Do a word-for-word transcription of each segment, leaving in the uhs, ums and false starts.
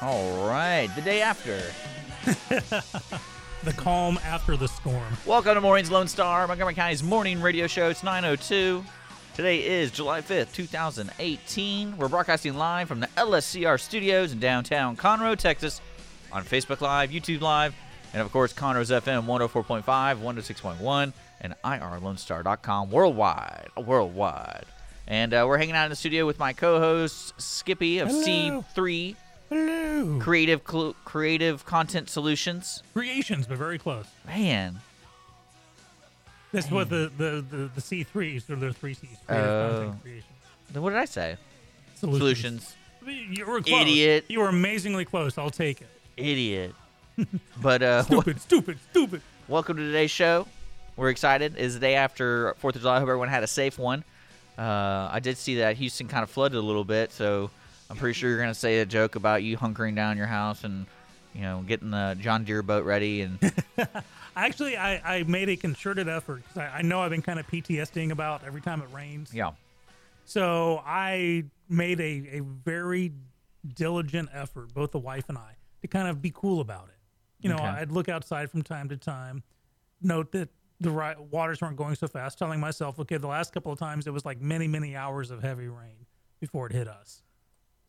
All right, the day after. The calm after the storm. Welcome to Mornings Lone Star, Montgomery County's morning radio show. It's nine oh two. Today is July fifth, twenty eighteen. We're broadcasting live from the L S C R studios in downtown Conroe, Texas, on Facebook Live, YouTube Live, and, of course, Conroe's F M one oh four point five, one oh six point one, and I R Lone Star dot com worldwide, worldwide. And uh, we're hanging out in the studio with my co-host, Skippy of Hello. C three. Hello. Creative cl- creative content solutions. Creations, but very close. Man. That's Man. What the, the, the, the C threes, or the three C's. Creative uh, content creations. Then what did I say? Solutions. Solutions. You were close. Idiot. You were amazingly close. I'll take it. Idiot. But uh, Stupid, w- stupid, stupid. Welcome to today's show. We're excited. It's the day after fourth of July. I hope everyone had a safe one. Uh, I did see that Houston kind of flooded a little bit, so... I'm pretty sure you're going to say a joke about you hunkering down your house and, you know, getting the John Deere boat ready. And Actually, I, I made a concerted effort because I, I know I've been kind of PTSDing about every time it rains. Yeah. So I made a, a very diligent effort, both the wife and I, to kind of be cool about it. You know, okay. I'd look outside from time to time, note that the ri- waters weren't going so fast, telling myself, okay, the last couple of times it was like many, many hours of heavy rain before it hit us.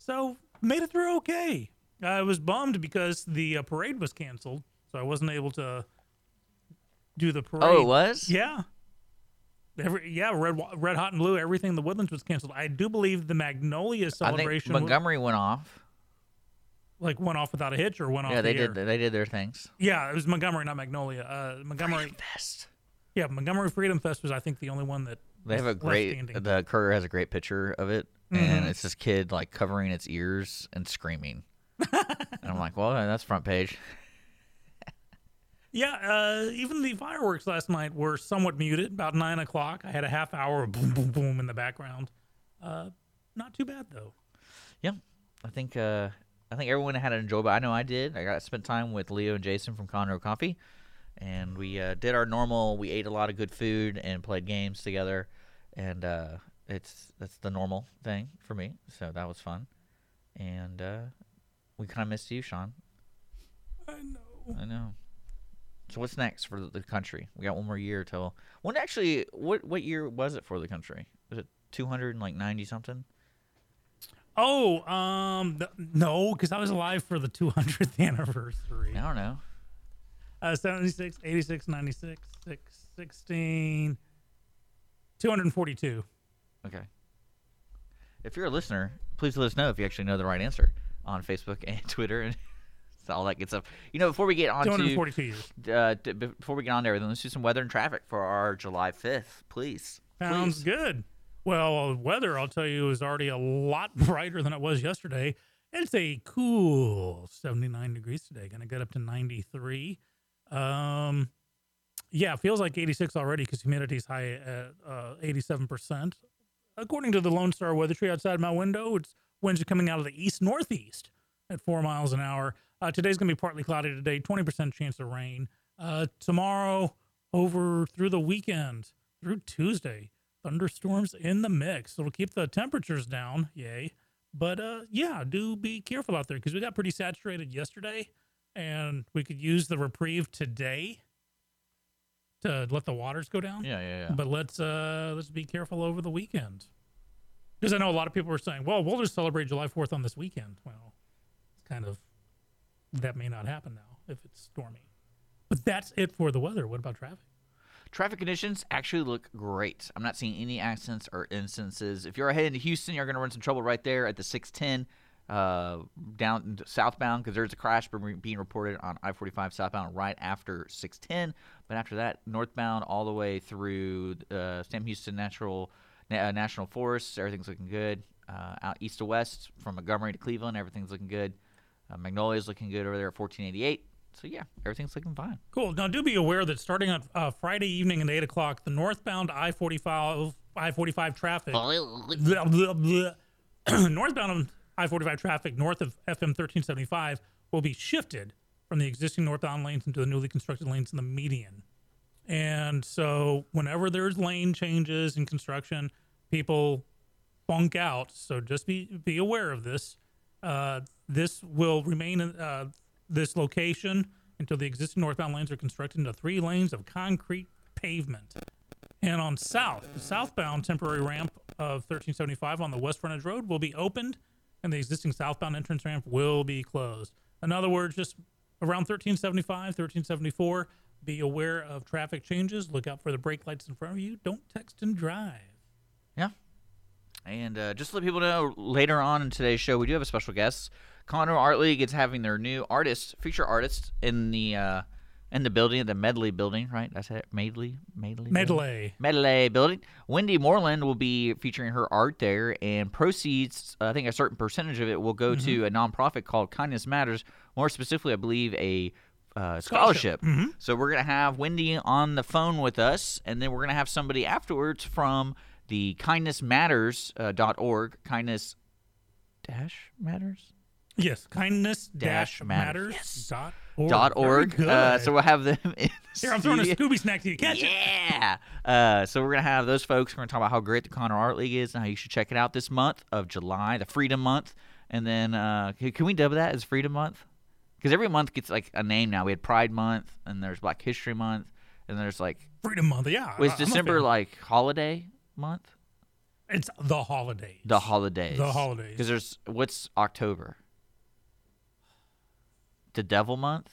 So made it through okay. I was bummed because the uh, parade was canceled, so I wasn't able to do the parade. Oh, it was? Yeah. Every, yeah, red, red, hot, and blue, everything in the Woodlands was canceled. I do believe the Magnolia celebration. I think Montgomery w- went off. Like went off without a hitch or went off yeah, they the did. Air. They did their things. Yeah, it was Montgomery, not Magnolia. Uh, Montgomery Freedom Fest. Yeah, Montgomery Freedom Fest was, I think, the only one that They have a great, standing. The Courier has a great picture of it. Mm-hmm. And it's this kid, like, covering its ears and screaming. And I'm like, well, that's front page. Yeah, uh, even the fireworks last night were somewhat muted, about nine o'clock. I had a half hour of boom, boom, boom in the background. Uh, not too bad, though. Yeah, I think uh, I think everyone had an enjoyable. I know I did. I got spent time with Leo and Jason from Conroe Coffee, and we uh, did our normal. We ate a lot of good food and played games together, and... Uh, It's that's the normal thing for me, so that was fun, and uh, we kind of missed you, Sean. I know. I know. So what's next for the country? We got one more year till. When actually, what what year was it for the country? Was it two hundred and like ninety something? Oh, um, th- no, because I was alive for the two hundredth anniversary. I don't know. Uh, seventy-six, eighty-six, ninety-six, six, sixteen, two hundred and forty-two. Okay. If you're a listener, please let us know if you actually know the right answer on Facebook and Twitter and all that good stuff. You know, before we get on to uh, d- before we get on to everything, let's do some weather and traffic for our July fifth, please. Sounds please. good. Well, weather, I'll tell you, is already a lot brighter than it was yesterday. It's a cool seventy-nine degrees today. Going to get up to ninety-three. Um, yeah, it feels like eighty-six already because humidity is high at uh, eighty-seven percent. According to the Lone Star weather tree outside my window, it's winds are coming out of the east-northeast at four miles an hour. Uh, today's going to be partly cloudy today, twenty percent chance of rain. Uh, tomorrow, over through the weekend, through Tuesday, thunderstorms in the mix. It'll keep the temperatures down, yay. But, uh, yeah, do be careful out there because we got pretty saturated yesterday, and we could use the reprieve today to let the waters go down. Yeah, yeah, yeah. But let's uh, let's be careful over the weekend. Because I know a lot of people are saying, well, we'll just celebrate July fourth on this weekend. Well, it's kind of, that may not happen now if it's stormy. But that's it for the weather. What about traffic? Traffic conditions actually look great. I'm not seeing any accidents or instances. If you're heading to Houston, you're going to run some trouble right there at the six ten uh, down southbound because there's a crash being reported on I forty-five southbound right after six ten. But after that, northbound all the way through uh, Sam Houston Natural uh, national forests, everything's looking good. Uh, out east to west, from Montgomery to Cleveland, everything's looking good. Uh, Magnolia's looking good over there at fourteen eighty-eight. So, yeah, everything's looking fine. Cool. Now, do be aware that starting on uh, Friday evening at eight o'clock, the northbound I forty-five I forty-five traffic, bleh, bleh, northbound I forty-five traffic north of F M thirteen seventy-five will be shifted from the existing northbound lanes into the newly constructed lanes in the median. And so whenever there's lane changes in construction, people bunk out. So just be, be aware of this. Uh, this will remain... Uh, this location until the existing northbound lanes are constructed into three lanes of concrete pavement. And on south, the southbound temporary ramp of thirteen seventy-five on the west frontage road will be opened, and the existing southbound entrance ramp will be closed. In other words, just around thirteen seventy-five, thirteen seventy-four, be aware of traffic changes. Look out for the brake lights in front of you. Don't text and drive. Yeah. And uh, just to let people know, later on in today's show, we do have a special guest. Conroe Art League is having their new artists, feature artists, in the uh, in the building, the Medley Building, right? That's it, Medley, Medley, Medley, Medley Building. Wendy Moreland will be featuring her art there, and proceeds, I think, a certain percentage of it will go mm-hmm. to a nonprofit called Kindness Matters. More specifically, I believe a uh, scholarship. scholarship. Mm-hmm. So we're gonna have Wendy on the phone with us, and then we're gonna have somebody afterwards from the kindness matters dot org, uh, kindness dash matters. Yes, kindness dash matters dot org. Yes. Uh, so we'll have them in the Here, I'm throwing studio. A Scooby snack to you. Catch yeah. it. Yeah. Uh, so we're going to have those folks. We're going to talk about how great the Conroe Art League is and how you should check it out this month of July, the Freedom Month. And then uh, can we dub that as Freedom Month? Because every month gets like a name now. We had Pride Month, and there's Black History Month, and there's like Freedom Month. Yeah. Was December like holiday month? It's the holidays. The holidays. The holidays. Because there's what's October? The devil month?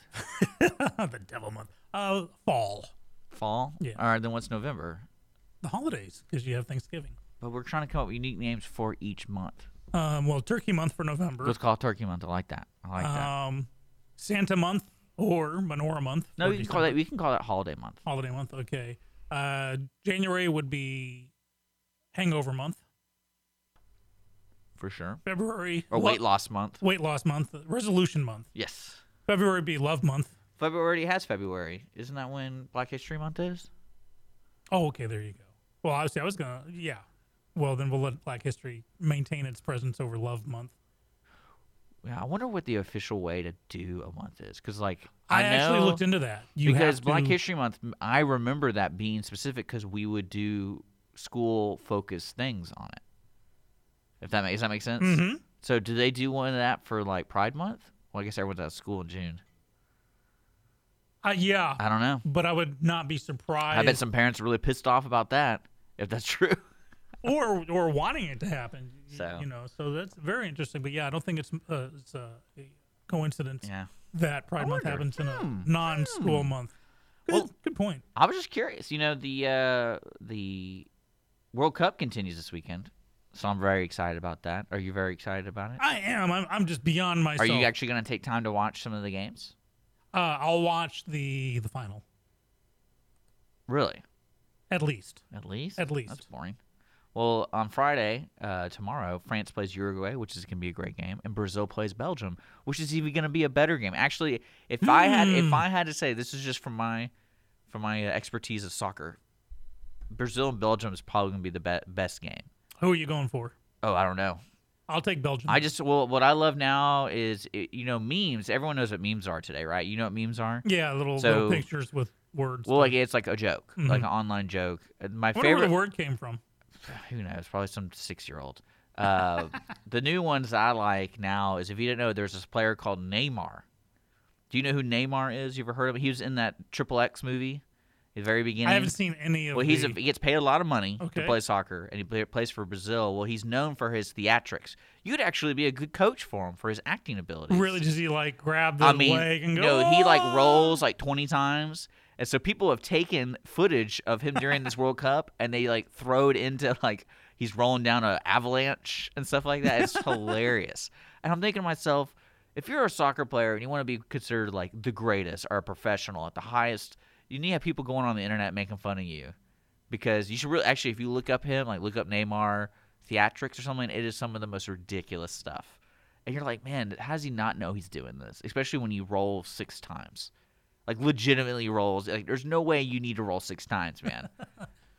The devil month. Uh, fall. Fall? Yeah. All right, then what's November? The holidays, because you have Thanksgiving. But we're trying to come up with unique names for each month. Um, well, Turkey Month for November. Let's call it Turkey Month. I like that. I like that. Um, Santa Month or Menorah Month. No, you can call that, we can call that Holiday Month. Holiday Month, okay. Uh, January would be Hangover Month. For sure. February. Or Weight lo- Loss Month. Weight Loss Month. Resolution Month. Yes. February be Love Month. February has February. Isn't that when Black History Month is? Oh, okay. There you go. Well, obviously, I was going to, yeah. Well, then we'll let Black History maintain its presence over Love Month. Yeah, I wonder what the official way to do a month is. Because, like, I, I know actually looked into that. You because Black to... History Month, I remember that being specific because we would do school-focused things on it. If that makes, does that make sense? Mm-hmm. So do they do one of that for, like, Pride Month? Well, I guess everyone's out of school in June. Uh, yeah. I don't know. But I would not be surprised. I bet some parents are really pissed off about that, if that's true. or or wanting it to happen. So. You know, so that's very interesting. But, yeah, I don't think it's, uh, it's a coincidence yeah. that Pride Month happens in a non-school hmm. month. Good, well, good point. I was just curious. You know, the uh, the World Cup continues this weekend. So I'm very excited about that. Are you very excited about it? I am. I'm, I'm just beyond myself. Are you actually going to take time to watch some of the games? Uh, I'll watch the the final. Really? At least. At least? At least. That's boring. Well, on Friday, uh, tomorrow, France plays Uruguay, which is going to be a great game, and Brazil plays Belgium, which is even going to be a better game. Actually, if mm. I had if I had to say, this is just from my from my expertise of soccer, Brazil and Belgium is probably going to be the be- best game. Who are you going for? Oh, I don't know. I'll take Belgium. I just, well, what I love now is, it, you know, memes. Everyone knows what memes are today, right? You know what memes are? Yeah, little, so, little pictures with words. Well, like, it's like a joke, mm-hmm. like an online joke. My I favorite where the word came from. Who knows? Probably some six-year-old. Uh, the new ones I like now is, if you didn't know, there's this player called Neymar. Do you know who Neymar is? You ever heard of him? He was in that Triple X movie. The very beginning. I haven't seen any of. Well, he's the... a, he gets paid a lot of money okay. to play soccer, and he play, plays for Brazil. Well, he's known for his theatrics. You'd actually be a good coach for him for his acting abilities. Really? Does he like grab the I mean, leg and go? No, oh! He like rolls like twenty times, and so people have taken footage of him during this World Cup, and they like throw it into like he's rolling down an avalanche and stuff like that. It's hilarious, and I'm thinking to myself, if you're a soccer player and you want to be considered like the greatest or a professional at the highest. You need to have people going on the internet making fun of you. because you should really actually, if you look up him, like look up Neymar theatrics or something, it is some of the most ridiculous stuff. And you're like, man, how does he not know he's doing this? Especially when you roll six times. Like, legitimately rolls. Like, there's no way you need to roll six times, man.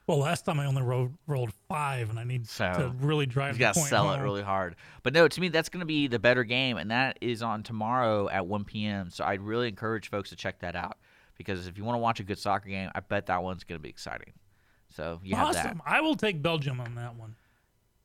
Well, last time I only rolled, rolled five, and I need so, to really drive the point home. You got to sell it really hard. But, no, to me, that's going to be the better game, and that is on tomorrow at one p.m. So I'd really encourage folks to check that out because if you want to watch a good soccer game, I bet that one's going to be exciting. So you awesome. have that. Awesome. I will take Belgium on that one.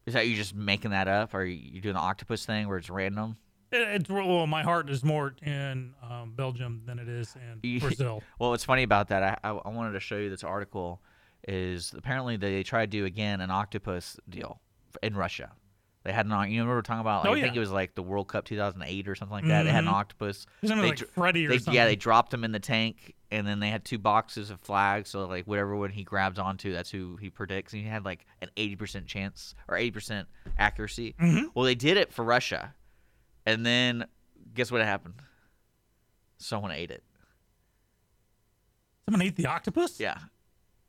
Is that you just making that up, or you doing the octopus thing where it's random? It's well, my heart is more in um, Belgium than it is in Brazil. Well, what's funny about that, I, I I wanted to show you this article, is apparently they tried to do, again, an octopus deal in Russia. They had an octopus. You remember we were talking about, like, oh, yeah. I think it was like the World Cup two thousand eight or something like that. Mm-hmm. They had an octopus. Something they, like Freddy or they, something. Yeah, they dropped him in the tank, and then they had two boxes of flags, so like whatever one he grabs onto, that's who he predicts. And he had like an eighty percent chance or eighty percent accuracy. Mm-hmm. Well, they did it for Russia. And then, guess what happened? Someone ate it. Someone ate the octopus? Yeah.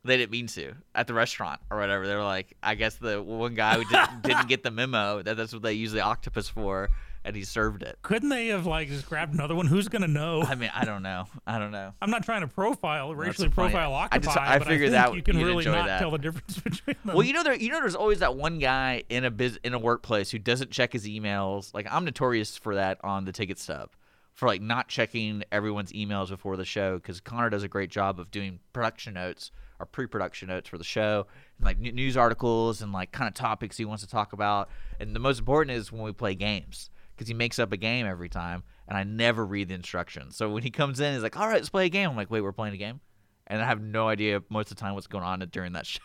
They didn't mean to at the restaurant or whatever. They were like, I guess the one guy who didn't, didn't get the memo that that's what they use the octopus for, and he served it. Couldn't they have like just grabbed another one? Who's gonna know? I mean, I don't know. I don't know. I'm not trying to profile racially that's profile octopi. I just I figured but I think that you can really not that. tell the difference between them. Well, you know there you know there's always that one guy in a biz in a workplace who doesn't check his emails. Like I'm notorious for that on the ticket stub, for like not checking everyone's emails before the show, because Connor does a great job of doing production notes. Our pre-production notes for the show, and like news articles and like kind of topics he wants to talk about. And the most important is when we play games, because he makes up a game every time, and I never read the instructions. So when he comes in, he's like, all right, let's play a game. I'm like, wait, we're playing a game? And I have no idea most of the time what's going on during that show.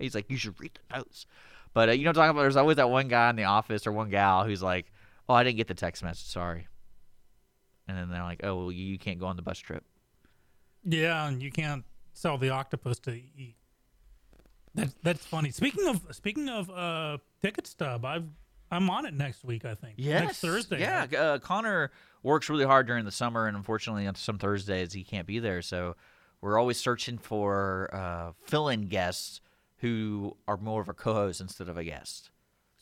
He's like, you should read the notes. But uh, you know what I'm talking about? There's always that one guy in the office or one gal who's like, oh, I didn't get the text message, sorry. And then they're like, oh, well, you can't go on the bus trip. Yeah, and you can't sell the octopus to eat. That's that's funny. Speaking of speaking of uh, ticket stub, I've I'm on it next week. I think. Yes. Next Thursday. Yeah. Right? Uh, Connor works really hard during the summer, and unfortunately, on some Thursdays he can't be there. So we're always searching for uh, fill-in guests who are more of a co-host instead of a guest.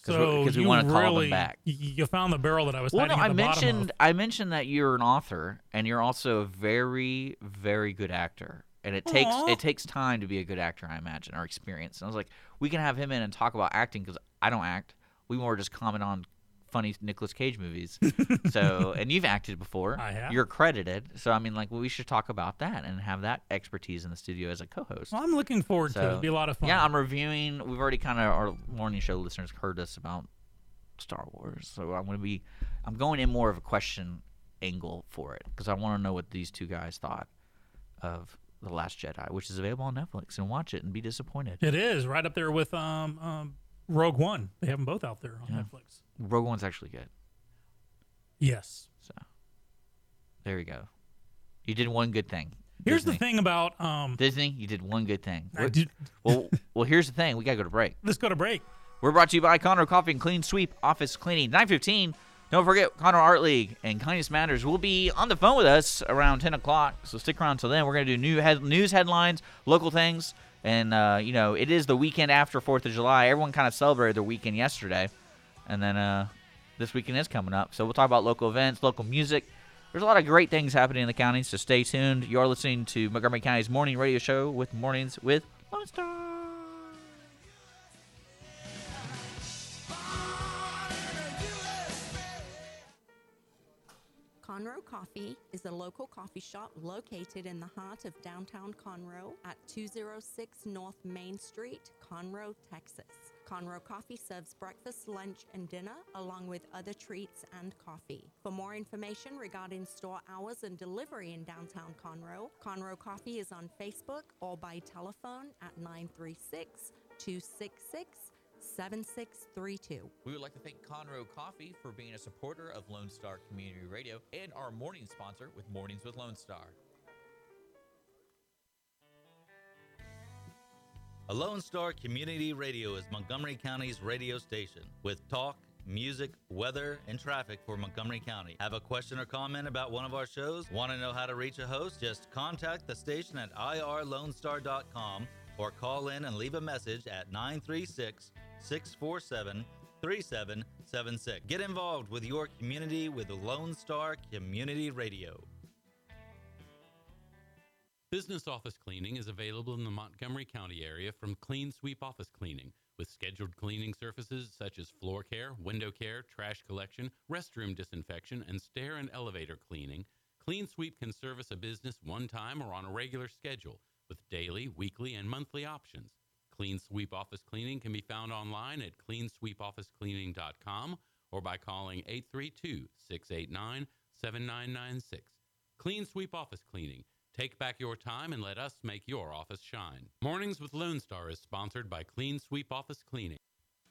Cause so because we want to really, call them back. You found the barrel that I was. Well, no, at I the mentioned I mentioned that you're an author, and you're also a very very good actor. And it Aww. takes it takes time to be a good actor, I imagine, or experience. And I was like, we can have him in and talk about acting because I don't act. We more just comment on funny Nicolas Cage movies. So, and you've acted before. I have. You're credited. So, I mean, like, well, we should talk about that and have that expertise in the studio as a co-host. Well, I'm looking forward so, to it. It'll be a lot of fun. Yeah, I'm reviewing. We've already kind of, our morning show listeners heard us about Star Wars. So I'm going to be, I'm going in more of a question angle for it because I want to know what these two guys thought of The Last Jedi, which is available on Netflix, and watch it and be disappointed. It is right up there with um, um, Rogue One. They have them both out there on yeah. Netflix. Rogue One's actually good. Yes. So there you go. You did one good thing. Here's Disney. the thing about um, Disney. You did one good thing. I did. well, well. Here's the thing. We gotta go to break. Let's go to break. We're brought to you by Conroe Coffee and Clean Sweep Office Cleaning. nine fifteen. Don't forget, Conroe Art League and Kindness Matters will be on the phone with us around ten o'clock, so stick around till then. We're going to do new head- news headlines, local things, and, uh, you know, it is the weekend after fourth of July. Everyone kind of celebrated their weekend yesterday, and then uh, this weekend is coming up. So we'll talk about local events, local music. There's a lot of great things happening in the county, so stay tuned. You are listening to Montgomery County's morning radio show with Mornings with Lone Star. Conroe Coffee is a local coffee shop located in the heart of downtown Conroe at two oh six North Main Street, Conroe, Texas. Conroe Coffee serves breakfast, lunch, and dinner, along with other treats and coffee. For more information regarding store hours and delivery in downtown Conroe, Conroe Coffee is on Facebook or by telephone at nine three six, two six six, seven six three two. We would like to thank Conroe Coffee for being a supporter of Lone Star Community Radio and our morning sponsor with Mornings with Lone Star. A Lone Star Community Radio is Montgomery County's radio station with talk, music, weather, and traffic for Montgomery County. Have a question or comment about one of our shows? Want to know how to reach a host? Just contact the station at I R Lone Star dot com or call in and leave a message at nine three six, six four seven, three seven seven six. Get involved with your community with the Lone Star Community Radio. Business office cleaning is available in the Montgomery County area from Clean Sweep Office Cleaning, with scheduled cleaning services such as floor care, window care, trash collection, restroom disinfection, and stair and elevator cleaning. Clean Sweep can service a business one time or on a regular schedule, with daily, weekly, and monthly options. Clean Sweep Office Cleaning can be found online at clean sweep office cleaning dot com or by calling eight three two, six eight nine, seven nine nine six. Clean Sweep Office Cleaning. Take back your time and let us make your office shine. Mornings with Lone Star is sponsored by Clean Sweep Office Cleaning.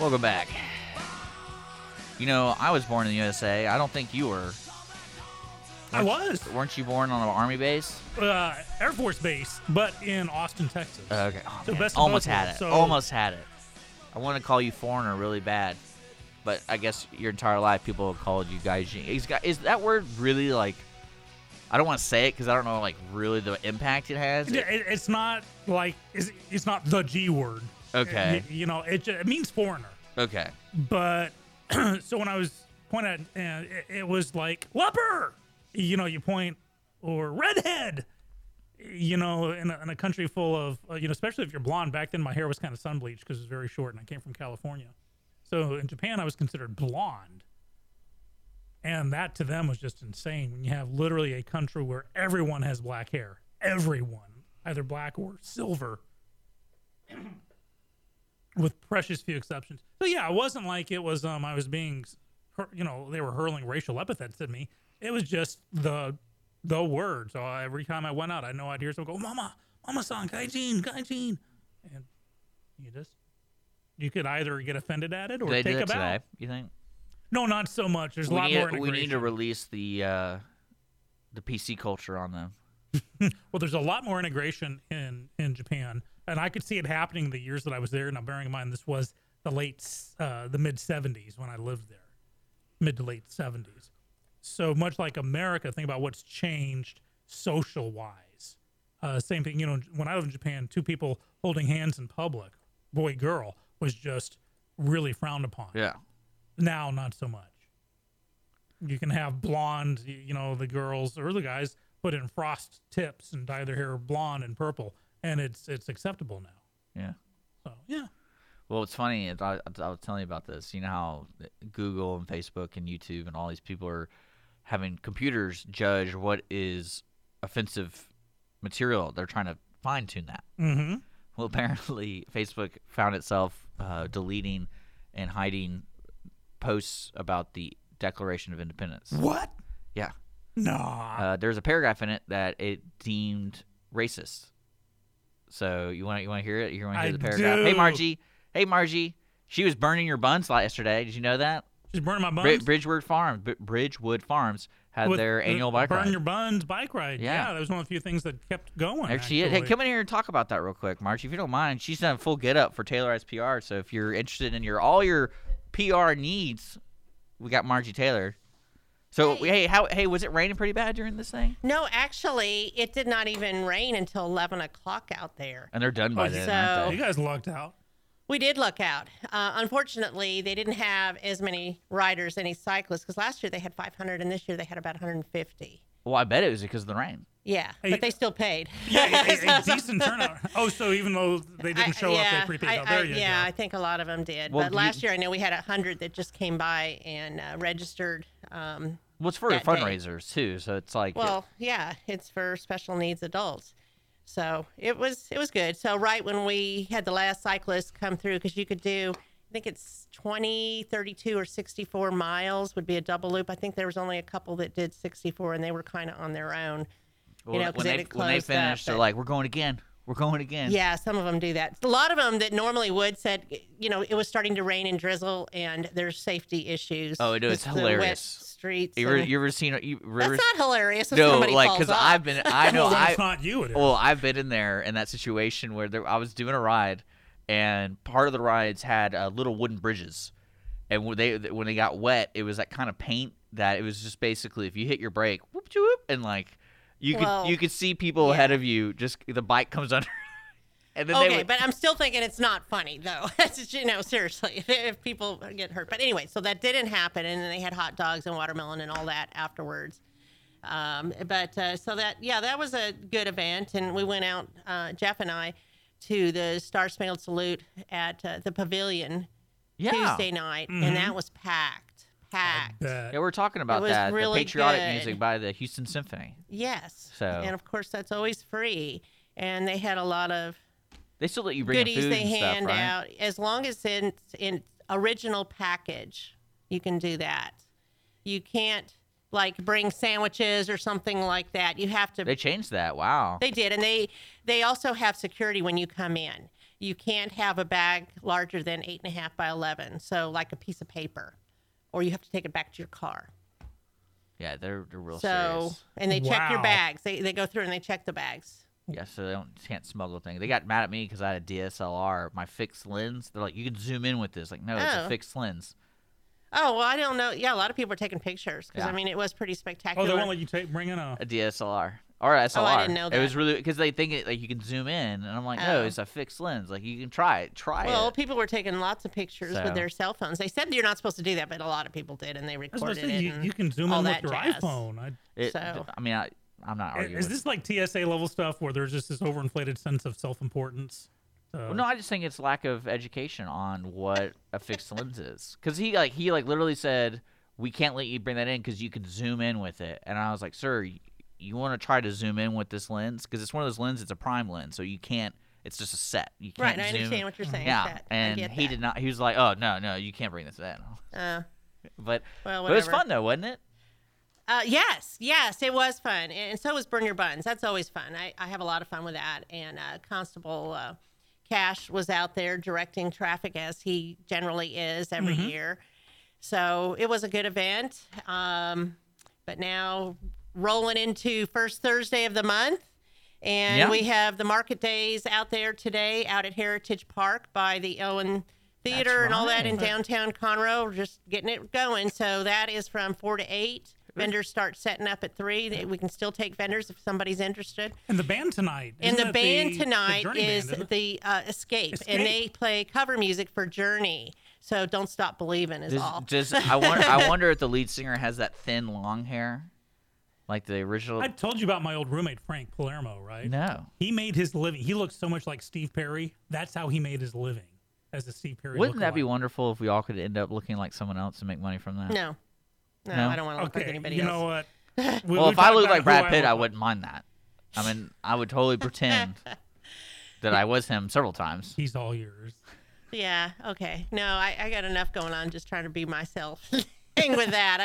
Welcome back. You know, I was born in the U S A. I don't think you were. I was. Weren't you born on an Army base? Uh, Air Force Base, but in Austin, Texas. Okay. Oh, so best Almost had world, it. So. Almost had it. I want to call you foreigner really bad, but I guess your entire life people have called you Gaijin. Is that word really like... I don't want to say it because I don't know like really the impact it has. It, it, it's not like... It's, it's not the G word. Okay. You, you know, it, it means foreigner. Okay. But, so when I was pointing at, uh, it, it was like, leper! You know, you point, or redhead! You know, in a, in a country full of, uh, you know, especially if you're blonde. Back then my hair was kind of sunbleached because it was very short and I came from California. So in Japan I was considered blonde. And that to them was just insane when you have literally a country where everyone has black hair. Everyone. Either black or silver. With precious few exceptions. So yeah, it wasn't like it was um I was being, you know, they were hurling racial epithets at me. It was just the the word. So I, every time I went out, I know I'd hear someone go, "Mama, Mama-san, Gaijin, Gaijin," and you just you could either get offended at it or they take a bow. You think? No, not so much. There's we a lot need, more. Integration. We need to release the uh, the P C culture on them. Well, there's a lot more integration in in Japan. And I could see it happening the years that I was there. Now, bearing in mind, this was the late, uh, the mid-seventies when I lived there, mid to late seventies. So much like America, think about what's changed social-wise. Uh, same thing, you know, when I lived in Japan, two people holding hands in public, boy, girl, was just really frowned upon. Yeah. Now, not so much. You can have blonde, you know, the girls or the guys put in frost tips and dye their hair blonde and purple. And it's it's acceptable now. Yeah. So, yeah. Well, it's funny. I, I was telling you about this. You know how Google and Facebook and YouTube and all these people are having computers judge what is offensive material. They're trying to fine-tune that. Mm-hmm. Well, apparently Facebook found itself uh, deleting and hiding posts about the Declaration of Independence. What? Yeah. No. Uh, there's a paragraph in it that it deemed racist. So you want you want to hear it? You want to hear I the paragraph? Do. Hey Margie, hey Margie, she was burning your buns yesterday. Did you know that? She's burning my buns. Br- Bridgewood Farms, B- Bridgewood Farms had With, their annual bike burn ride. Burn your buns bike ride. Yeah. yeah, that was one of the few things that kept going. There she is. Hey, come in here and talk about that real quick, Margie, if you don't mind. She's done full get up for Taylorized P R. So if you're interested in your all your P R needs, we got Margie Taylor. So, hey. hey, how hey, was it raining pretty bad during this thing? No, actually, it did not even rain until eleven o'clock out there. And they're done by oh, then, so aren't they? You guys lucked out. We did luck out. Uh, unfortunately, they didn't have as many riders, any cyclists, because last year they had five hundred, and this year they had about one hundred fifty. Well, I bet it was because of the rain. Yeah, hey, but they still paid. Yeah, a, a decent turnout. Oh, so even though they didn't show I, yeah, up, they prepaid I, out there. I, yeah, yeah, I think a lot of them did. Well, but last you, year, I know we had one hundred that just came by and uh, registered. Um, well, it's for fundraisers, day. too, so it's like... Well, it, yeah, it's for special needs adults. So it was it was good. So right when we had the last cyclist come through, because you could do, I think it's twenty, thirty-two, or sixty-four miles would be a double loop. I think there was only a couple that did sixty-four, and they were kind of on their own. You well, know, when, they, when they finished, they're like, we're going again. We're going again. Yeah, some of them do that. A lot of them that normally would said, you know, it was starting to rain and drizzle, and there's safety issues. Oh, no, it's hilarious. Wet streets. You ever, and... you ever seen? You ever... That's not hilarious. If no, somebody like because I've been. I know. Well, that's I, not you. It is. Well, I've been in there in that situation where there, I was doing a ride, and part of the rides had uh, little wooden bridges, and when they when they got wet, it was that kind of paint that it was just basically if you hit your brake, whoop, whoop, and like. You could well, you could see people yeah. ahead of you. Just the bike comes under, and then okay. They would... But I'm still thinking it's not funny though. You know, seriously, if, if people get hurt. But anyway, so that didn't happen, and then they had hot dogs and watermelon and all that afterwards. Um, but uh, so that yeah, that was a good event, and we went out, uh, Jeff and I, to the Star Spangled Salute at uh, the Pavilion yeah. Tuesday night, mm-hmm. and that was packed. Packed. Yeah, we're talking about that. Really the patriotic good. music by the Houston Symphony. Yes. So, and of course that's always free. And they had a lot of. They still let you bring goodies food they and hand stuff, out right? As long as it's in original package. You can do that. You can't like bring sandwiches or something like that. You have to. They changed that. Wow. They did, and they they also have security when you come in. You can't have a bag larger than eight and a half by eleven. So like a piece of paper. Or you have to take it back to your car. Yeah, they're, they're real so, serious. So, and they wow. check your bags. They they go through and they check the bags. Yeah, so they don't can't smuggle things. They got mad at me because I had a D S L R, my fixed lens. They're like, you can zoom in with this. Like, no, oh. it's a fixed lens. Oh, well, I don't know. Yeah, a lot of people are taking pictures because, yeah. I mean, it was pretty spectacular. Oh, they won't let you take, bring in a... a D S L R. Or S L R. Oh, I didn't know that. It was really because they think it, like you can zoom in, and I'm like, no, oh. it's a fixed lens. Like you can try it, try well, it. Well, people were taking lots of pictures so. with their cell phones. They said you're not supposed to do that, but a lot of people did, and they recorded say, it. You, you can zoom in with your jazz. iPhone. I, it, so I mean, I, I'm not arguing. Is this like T S A level stuff where there's just this overinflated sense of self-importance? Uh, well, no, I just think it's lack of education on what a fixed lens is. Because he like he like literally said, we can't let you bring that in because you can zoom in with it, and I was like, sir. You want to try to zoom in with this lens because it's one of those lenses. It's a prime lens, so you can't. It's just a set. You can't right, I understand in. what you're saying. Yeah, Pat. and he that. did not. He was like, "Oh no, no, you can't bring this in." Uh, but, well, but it was fun though, wasn't it? Uh, yes, yes, it was fun, and so was Burn Your Buns. That's always fun. I, I have a lot of fun with that. And uh, Constable uh, Cash was out there directing traffic as he generally is every mm-hmm. year. So it was a good event. Um, but now. Rolling into first Thursday of the month, and yeah. we have the market days out there today out at Heritage Park by the Owen Theater right. and all that in downtown Conroe. We're just getting it going, so that is from four to eight. Vendors start setting up at three. We can still take vendors if somebody's interested. And the band tonight. And the band the, tonight the is band, the uh, Escape, Escape, and they play cover music for Journey. So Don't Stop Believin' is does, all. Does, I, wonder, I wonder if the lead singer has that thin, long hair. Like the original. I told you about my old roommate, Frank Palermo, right? No. He made his living. He looked so much like Steve Perry. That's how he made his living, as a Steve Perry. Wouldn't that be wonderful if we all could end up looking like someone else and make money from that? No. No, no? I don't want to look okay. like anybody you else. You know what? We, well, we if I looked like Brad Pitt, I, I wouldn't mind that. I mean, I would totally pretend that I was him several times. He's all yours. Yeah, okay. No, I, I got enough going on just trying to be myself. Thing with that.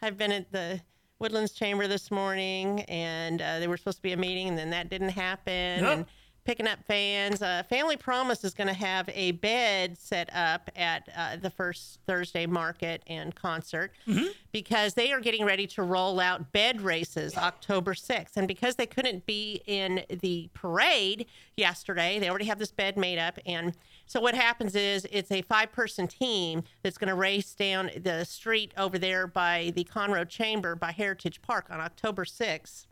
I, I've been at the... Woodlands Chamber this morning, and uh, they were supposed to be a meeting, and then that didn't happen. Yep. And picking up fans. Uh, Family Promise is going to have a bed set up at uh, the first Thursday market and concert mm-hmm. because they are getting ready to roll out bed races October sixth. And because they couldn't be in the parade yesterday, they already have this bed made up. And so what happens is it's a five-person team that's going to race down the street over there by the Conroe Chamber by Heritage Park on October sixth.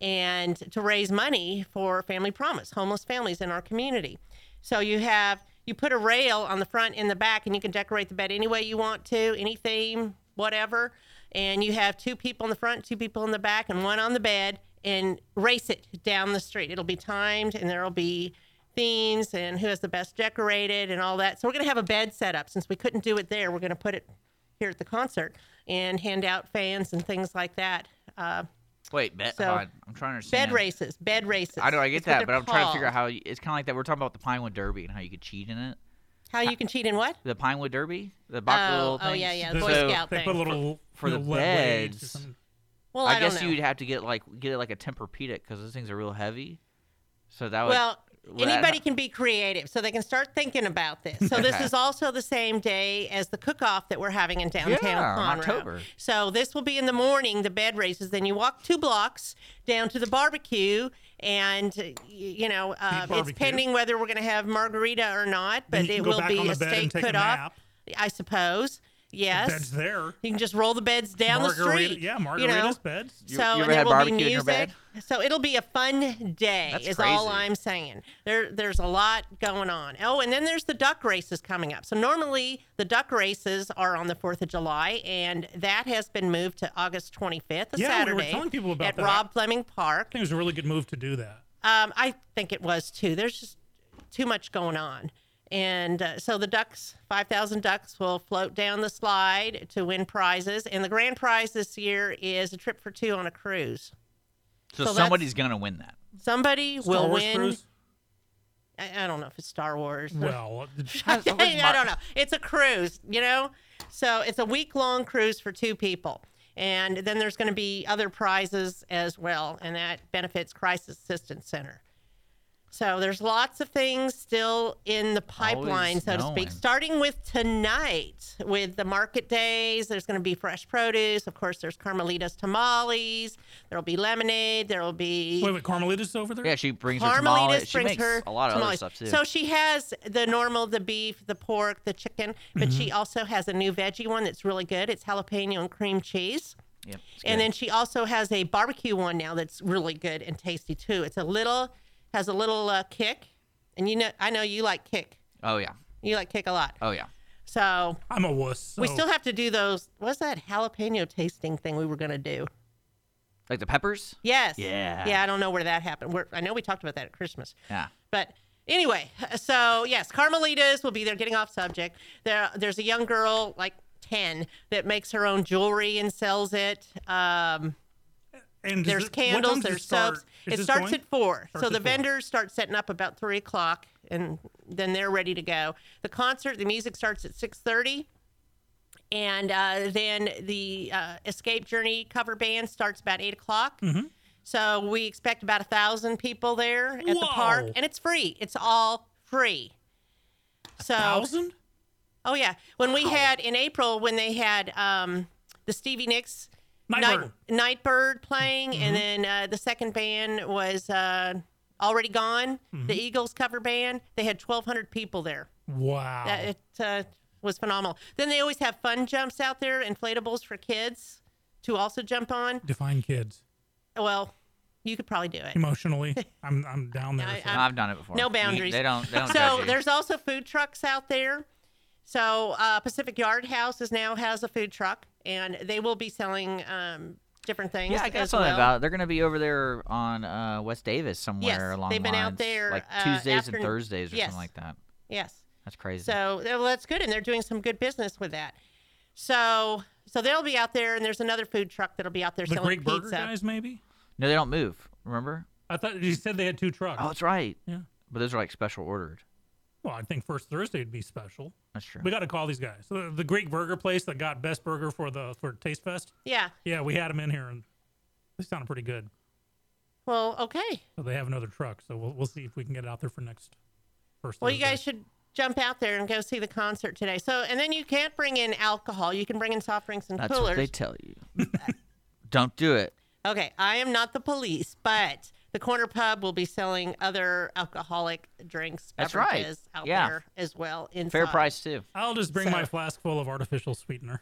And to raise money for Family Promise, homeless families in our community. So you have, you put a rail on the front and the back, and you can decorate the bed any way you want to, any theme, whatever. And you have two people in the front, two people in the back, and one on the bed, and race it down the street. It'll be timed, and there'll be themes, and who has the best decorated, and all that. So we're going to have a bed set up. Since we couldn't do it there, we're going to put it here at the concert and hand out fans and things like that. Uh, Wait, bed, so, God, I'm trying to understand. Bed races, bed races. I know, I get that, but I'm called. trying to figure out how, you, it's kind of like that. We're talking about the Pinewood Derby and how you could cheat in it. How you can cheat in what? The Pinewood Derby, the box oh, little thing. Oh, yeah, yeah, the Boy so, Scout thing. They put a little, for the beds, well, I, I guess know. You'd have to get like get it like a Tempur-Pedic because those things are real heavy. So that would... Well, would anybody can be creative, so they can start thinking about this. So this is also the same day as the cook-off that we're having in downtown yeah, Conroe. October. So this will be in the morning, the bed races. Then you walk two blocks down to the barbecue, and, you know, uh, it's pending whether we're going to have margarita or not, but it will be a steak put-off, I suppose. Yes. The bed's there. You can just roll the beds down margarita, the street. Yeah, margaritas, you know? Beds. So, you, you and there will be music. So it'll be a fun day. That's is crazy. All I'm saying. There, There's a lot going on. Oh, and then there's the duck races coming up. So normally the duck races are on the fourth of July, and that has been moved to August twenty-fifth, a yeah, Saturday, we were telling people about at that. Rob Fleming Park. I think it was a really good move to do that. Um, I think it was, too. There's just too much going on. And uh, so the ducks, five thousand ducks, will float down the slide to win prizes. And the grand prize this year is a trip for two on a cruise. So, so somebody's going to win that. Somebody Star will Wars win. Cruise? I, I don't know if it's Star Wars. Well, I, I don't know. It's a cruise, you know? So it's a week-long cruise for two people. And then there's going to be other prizes as well, and that benefits Crisis Assistance Center. So there's lots of things still in the pipeline, Always so knowing. to speak, starting with tonight with the market days. There's going to be fresh produce. Of course, there's Carmelita's tamales. There'll be lemonade. There'll be... Wait, wait, Carmelita's over there? Yeah, she brings Carmelita's her tamales. She brings makes her a lot of tamales. Other stuff, too. So she has the normal, the beef, the pork, the chicken, but mm-hmm. she also has a new veggie one that's really good. It's jalapeno and cream cheese. Yep, and then she also has a barbecue one now that's really good and tasty, too. It's a little... Has a little uh, kick, and you know I know you like kick. Oh yeah, you like kick a lot. Oh yeah. So I'm a wuss. So. We still have to do those. What's that jalapeno tasting thing we were gonna do? Like the peppers? Yes. Yeah. Yeah. I don't know where that happened. We're, I know we talked about that at Christmas. Yeah. But anyway, so yes, Carmelitas will be there. Getting off subject. There, there's a young girl like ten that makes her own jewelry and sells it. Um, And there's it, candles, there's start, soaps. It starts going? at four. Starts so the vendors start setting up about three o'clock, and then they're ready to go. The concert, the music starts at six thirty, and uh, then the uh, Escape Journey cover band starts about eight o'clock. Mm-hmm. So we expect about a thousand people there at Whoa. the park, and it's free. It's all free. So, a thousand? Oh yeah. When we wow. had in April, when they had um, the Stevie Nicks. Nightbird. Night, Nightbird playing, mm-hmm. and then uh, the second band was uh, Already Gone, mm-hmm. the Eagles cover band. They had twelve hundred people there. Wow. That, it uh, was phenomenal. Then they always have fun jumps out there, inflatables for kids to also jump on. Define kids. Well, you could probably do it. Emotionally, I'm I'm down there. I, so. I've done it before. No boundaries. You, they don't. They don't so there's also food trucks out there. So uh, Pacific Yard House is now has a food truck. And they will be selling um, different things. Yeah, I got something well. about it. They're going to be over there on uh, West Davis somewhere yes, along the lines. They've been lines, out there. Like Tuesdays uh, after, and Thursdays or yes, something like that. Yes. That's crazy. So well, that's good. And they're doing some good business with that. So so they'll be out there. And there's another food truck that'll be out there the selling pizza. The Great Burger guys, maybe? No, they don't move. Remember? I thought you said they had two trucks. Oh, that's right. Yeah. But those are like special ordered. Well, I think First Thursday would be special. That's true. We got to call these guys. The, the Greek burger place that got best burger for the for Taste Fest. Yeah. Yeah, we had them in here, and they sounded pretty good. Well, okay. So they have another truck, so we'll we'll see if we can get it out there for next first. Well, Thursday. You guys should jump out there and go see the concert today. So, and then you can't bring in alcohol. You can bring in soft drinks and That's coolers. That's what they tell you. Don't do it. Okay, I am not the police, but the corner pub will be selling other alcoholic drinks. That's right. Out yeah. there as well. Inside. Fair price too. I'll just bring so. my flask full of artificial sweetener.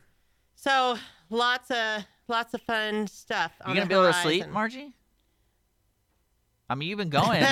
So lots of lots of fun stuff. You on gonna the be able to sleep, Margie? I mean, you've been going.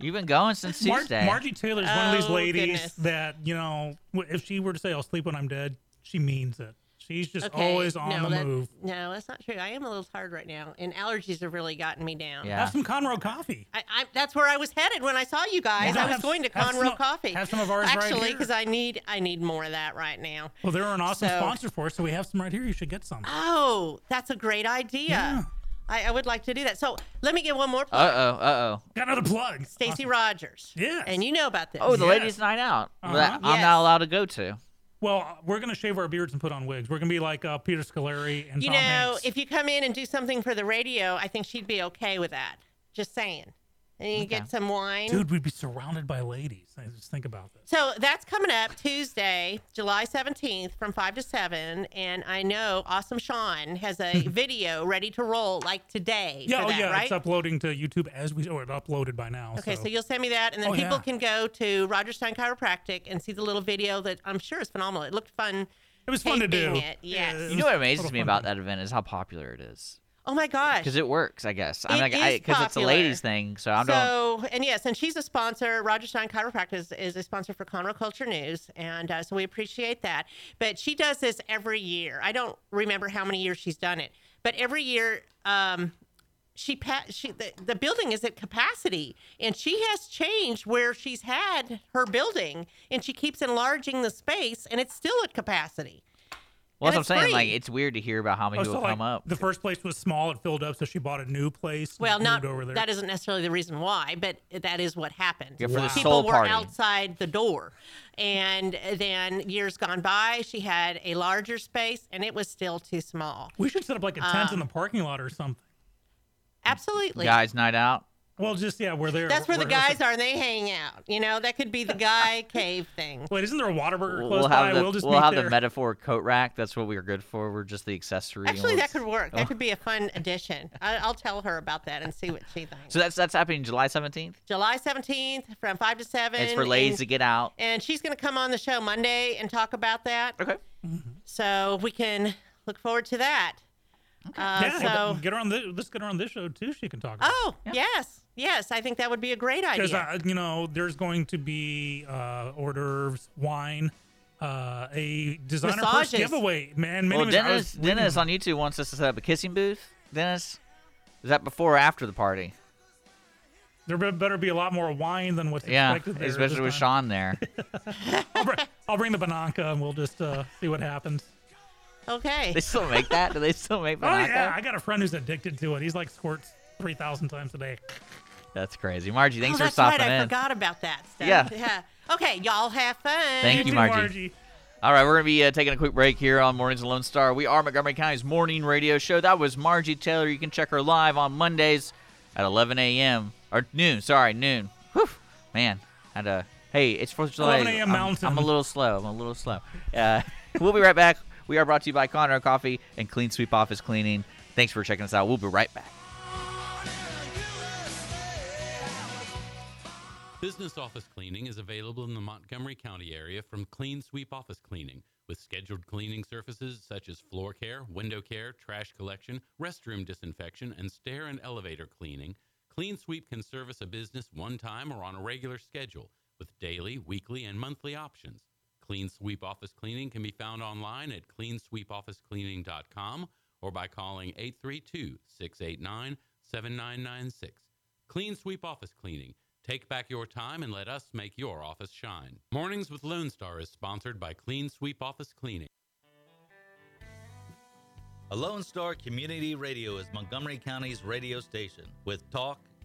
You've been going since Mar- Tuesday. Margie Taylor is oh, one of these ladies goodness. that, you know, if she were to say, I'll sleep when I'm dead, she means it. She's just okay. always on no, the that, move. No, that's not true. I am a little tired right now, and allergies have really gotten me down. Yeah. Have some Conroe coffee. I, I, that's where I was headed when I saw you guys. Yeah, I was have, going to Conroe have Coffee. Have some of ours Actually, right here. Actually, because I need, I need more of that right now. Well, they're an awesome so, sponsor for us, so we have some right here. You should get some. Oh, that's a great idea. Yeah. I, I would like to do that. So let me get one more plug. Uh-oh, uh-oh. Got another plug. Stacey awesome. Rogers. Yeah. And you know about this. Oh, the yes. ladies' night out uh-huh. that I'm yes. not allowed to go to. Well, we're going to shave our beards and put on wigs. We're going to be like uh, Peter Scolari and you Tom know, Hanks. If you come in and do something for the radio, I think she'd be okay with that. Just saying. And you okay. get some wine. Dude, we'd be surrounded by ladies. I just think about this. So that's coming up Tuesday, July seventeenth from five to seven. And I know Awesome Sean has a video ready to roll like today. Yeah, for oh, that, yeah. Right? It's uploading to YouTube as we, or it uploaded by now. Okay, so. so you'll send me that. And then oh, people yeah. can go to Roger Stein Chiropractic and see the little video that I'm sure is phenomenal. It looked fun. It was fun to do. It. Yes. Yeah, it you know what amazes me about that event is how popular it is. Oh, my gosh. Because it works, I guess. I'm it like, is I Because it's a ladies thing, so I'm So, don't... and yes, and she's a sponsor. Roger Stein Chiropractic is, is a sponsor for Conroe Culture News, and uh, so we appreciate that. But she does this every year. I don't remember how many years she's done it. But every year, um, she, pa- she the, the building is at capacity, and she has changed where she's had her building, and she keeps enlarging the space, and it's still at capacity. Well, that's what I'm saying. Free. Like, it's weird to hear about how many oh, people so, like, come up. The first place was small; it filled up, so she bought a new place. Well, not over there. That isn't necessarily the reason why, but that is what happened. Yeah, for wow. the people soul were party. outside the door, and then years gone by, she had a larger space, and it was still too small. We should set up like a tent um, in the parking lot or something. Absolutely, guys' night out. Well, just, yeah, we're there. That's where we're, the guys are, and they hang out. You know, that could be the guy cave thing. Wait, isn't there a Whataburger close we'll by? The, we'll just We'll have there. the metaphor coat rack. That's what we are good for. We're just the accessory. Actually, we'll that just... could work. That oh. could be a fun addition. I, I'll tell her about that and see what she thinks. So that's that's happening July seventeenth? July seventeenth from five to seven. It's for ladies and, to get out. And she's going to come on the show Monday and talk about that. Okay. Mm-hmm. So we can look forward to that. Okay. Uh, yeah, so... get her on this, let's get her on this show, too. She can talk about Oh, yeah. yes. Yes, I think that would be a great idea. Uh, you know, there's going to be uh, hors d'oeuvres, wine, uh, a designer purse giveaway. Man, well, Dennis, Dennis on YouTube wants us to set up a kissing booth. Dennis, is that before or after the party? There better be a lot more wine than what's yeah, expected there. Especially with Sean there. I'll, bring, I'll bring the bananka, and we'll just uh, see what happens. Okay. They still make that? Do they still make bananka? Oh, yeah. I got a friend who's addicted to it. He's like squirts three thousand times a day. That's crazy. Margie, thanks oh, for stopping right. in. I forgot about that stuff. Yeah. yeah. Okay, y'all have fun. Thank you, Margie. Margie. All right, we're going to be uh, taking a quick break here on Mornings of Lone Star. We are Montgomery County's morning radio show. That was Margie Taylor. You can check her live on Mondays at eleven a.m. or noon. Sorry, noon. Whew. Man, and, uh, hey, it's fourth of July. eleven a.m. Mountain. I'm a little slow. I'm a little slow. Uh, we'll be right back. We are brought to you by Conroe Coffee and Clean Sweep Office Cleaning. Thanks for checking us out. We'll be right back. Business office cleaning is available in the Montgomery County area from Clean Sweep Office Cleaning, with scheduled cleaning services such as floor care, window care, trash collection, restroom disinfection, and stair and elevator cleaning. Clean Sweep can service a business one time or on a regular schedule, with daily, weekly, and monthly options. Clean Sweep Office Cleaning can be found online at clean sweep office cleaning dot com or by calling eight three two, six eight nine, seven nine nine six. Clean Sweep Office Cleaning. Take back your time and let us make your office shine. Mornings with Lone Star is sponsored by Clean Sweep Office Cleaning. A Lone Star Community Radio is Montgomery County's radio station with talk,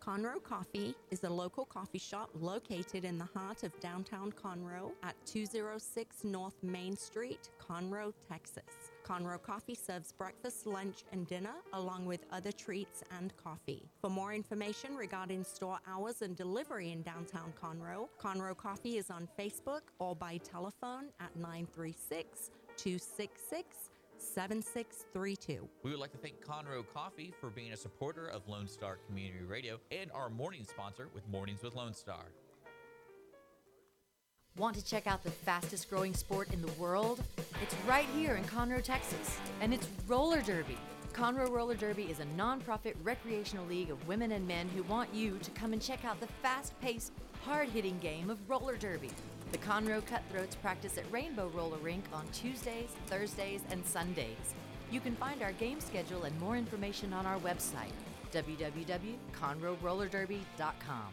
Conroe Coffee is a local coffee shop located in the heart of downtown Conroe at two oh six North Main Street, Conroe, Texas. Conroe Coffee serves breakfast, lunch, and dinner, along with other treats and coffee. For more information regarding store hours and delivery in downtown Conroe, Conroe Coffee is on Facebook or by telephone at nine three six, two six six, seven six three two. We would like to thank Conroe Coffee for being a supporter of Lone Star Community Radio and our morning sponsor with Mornings with Lone Star. Want to check out the fastest growing sport in the world? It's right here in Conroe, Texas, and it's roller derby. Conroe Roller Derby is a nonprofit recreational league of women and men who want you to come and check out the fast-paced, hard-hitting game of roller derby. The Conroe Cutthroats practice at Rainbow Roller Rink on Tuesdays, Thursdays, and Sundays. You can find our game schedule and more information on our website, w w w dot conroe roller derby dot com.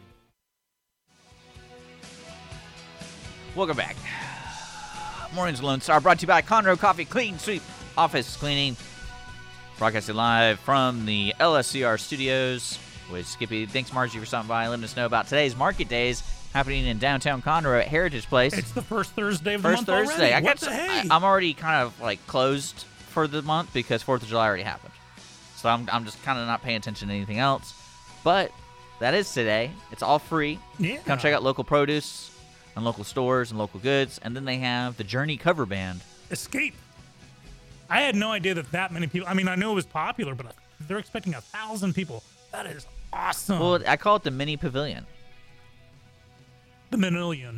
Welcome back. Mornings Lone Star brought to you by Conroe Coffee Clean Sweep Office Cleaning. Broadcasted live from the L S C R studios with Skippy. Thanks, Margie, for stopping by and letting us know about today's market days happening in downtown Conroe at Heritage Place. It's the first Thursday of the first month Thursday. Already. I what got the hey? I, I'm already kind of like closed for the month because fourth of July already happened. So I'm I'm just kind of not paying attention to anything else. But that is today. It's all free. Yeah. Come check out local produce and local stores and local goods. And then they have the Journey cover band. Escape. I had no idea that that many people. I mean, I knew it was popular, but they're expecting a thousand people. That is awesome. Well, I call it the mini pavilion. The Magnolia.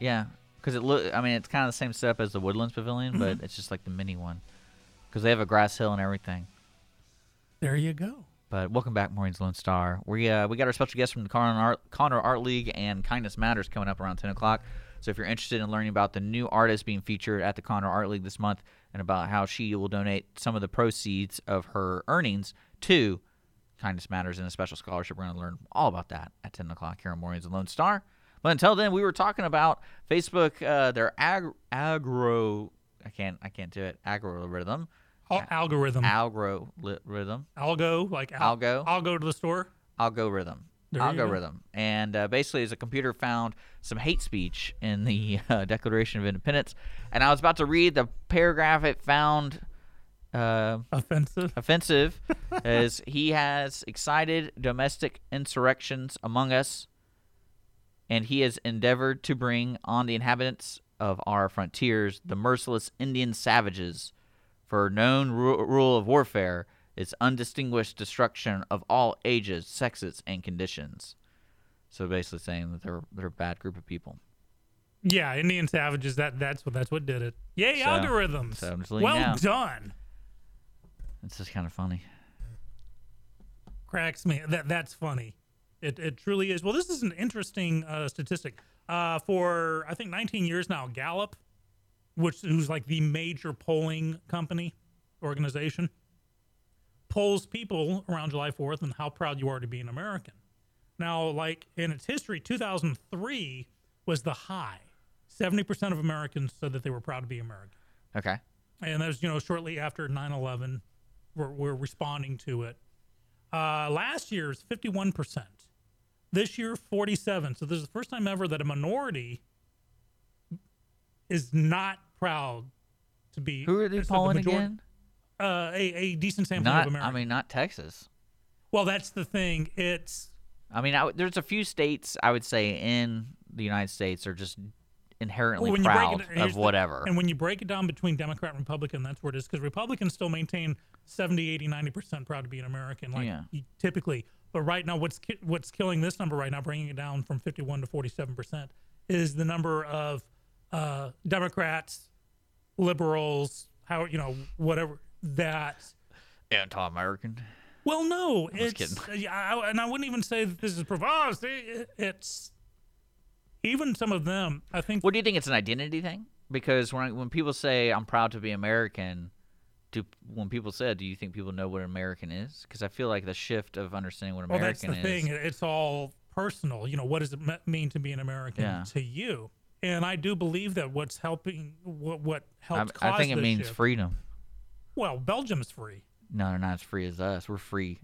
Yeah, because it look. I mean, it's kind of the same setup as the Woodlands Pavilion, mm-hmm. but it's just like the mini one, because they have a grass hill and everything. There you go. But welcome back, Maureen's Lone Star. We uh, we got our special guest from the Conroe Art, Conroe Art League and Kindness Matters coming up around ten o'clock. So if you're interested in learning about the new artist being featured at the Conroe Art League this month and about how she will donate some of the proceeds of her earnings to Kindness Matters and a special scholarship, we're going to learn all about that at ten o'clock here on Maureen's Lone Star. But until then, we were talking about Facebook, uh, their ag- agro, I can't, I can't do it, algorithm. Al- algorithm. Algo rhythm. Algo, like al- algo. I'll go to the store. Algorithm. There algorithm. And uh, basically, as a computer found some hate speech in the uh, Declaration of Independence, and I was about to read the paragraph it found uh, offensive. Offensive, as he has excited domestic insurrections among us. And he has endeavored to bring on the inhabitants of our frontiers the merciless Indian savages, for known ru- rule of warfare is undistinguished destruction of all ages, sexes, and conditions. So basically, saying that they're they're a bad group of people. Yeah, Indian savages. That that's what that's what did it. Yay, so, algorithms. So I'm just well out. done. It's just kind of funny. Cracks me. That that's funny. It it truly is. Well, this is an interesting uh, statistic. Uh, for, I think, nineteen years now, Gallup, which who's like the major polling company, organization, polls people around July fourth and how proud you are to be an American. Now, like in its history, two thousand three was the high. seventy percent of Americans said that they were proud to be American. Okay. And that was, you know, shortly after nine eleven, we're, we're responding to it. Uh, last year's fifty-one percent. This year, forty-seven. So this is the first time ever that a minority is not proud to be. Who are they polling majority, again? Uh, a, a decent sample not, of America. I mean, not Texas. Well, that's the thing. It's. I mean, I, there's a few states I would say in the United States are just inherently well, proud it, of whatever. The, and when you break it down between Democrat and Republican, that's where it is, because Republicans still maintain seventy, eighty, ninety percent proud to be an American, like yeah. typically. But right now, what's ki- what's killing this number right now, bringing it down from fifty-one to forty-seven percent, is the number of uh, Democrats, liberals, how you know whatever that anti-American. Well, no, I'm it's just kidding. I, I, and I wouldn't even say that this is provocative. It, it's even some of them. I think. Well, do you think it's an identity thing? Because when when people say I'm proud to be American. Do, when people said, do you think people know what an American is? Because I feel like the shift of understanding what American well, that's the is. Thing. It's all personal. You know, what does it mean to be an American yeah. to you? And I do believe that what's helping, what, what helped I, cause I think it means shift, freedom. Well, Belgium's free. No, they're not as free as us. We're free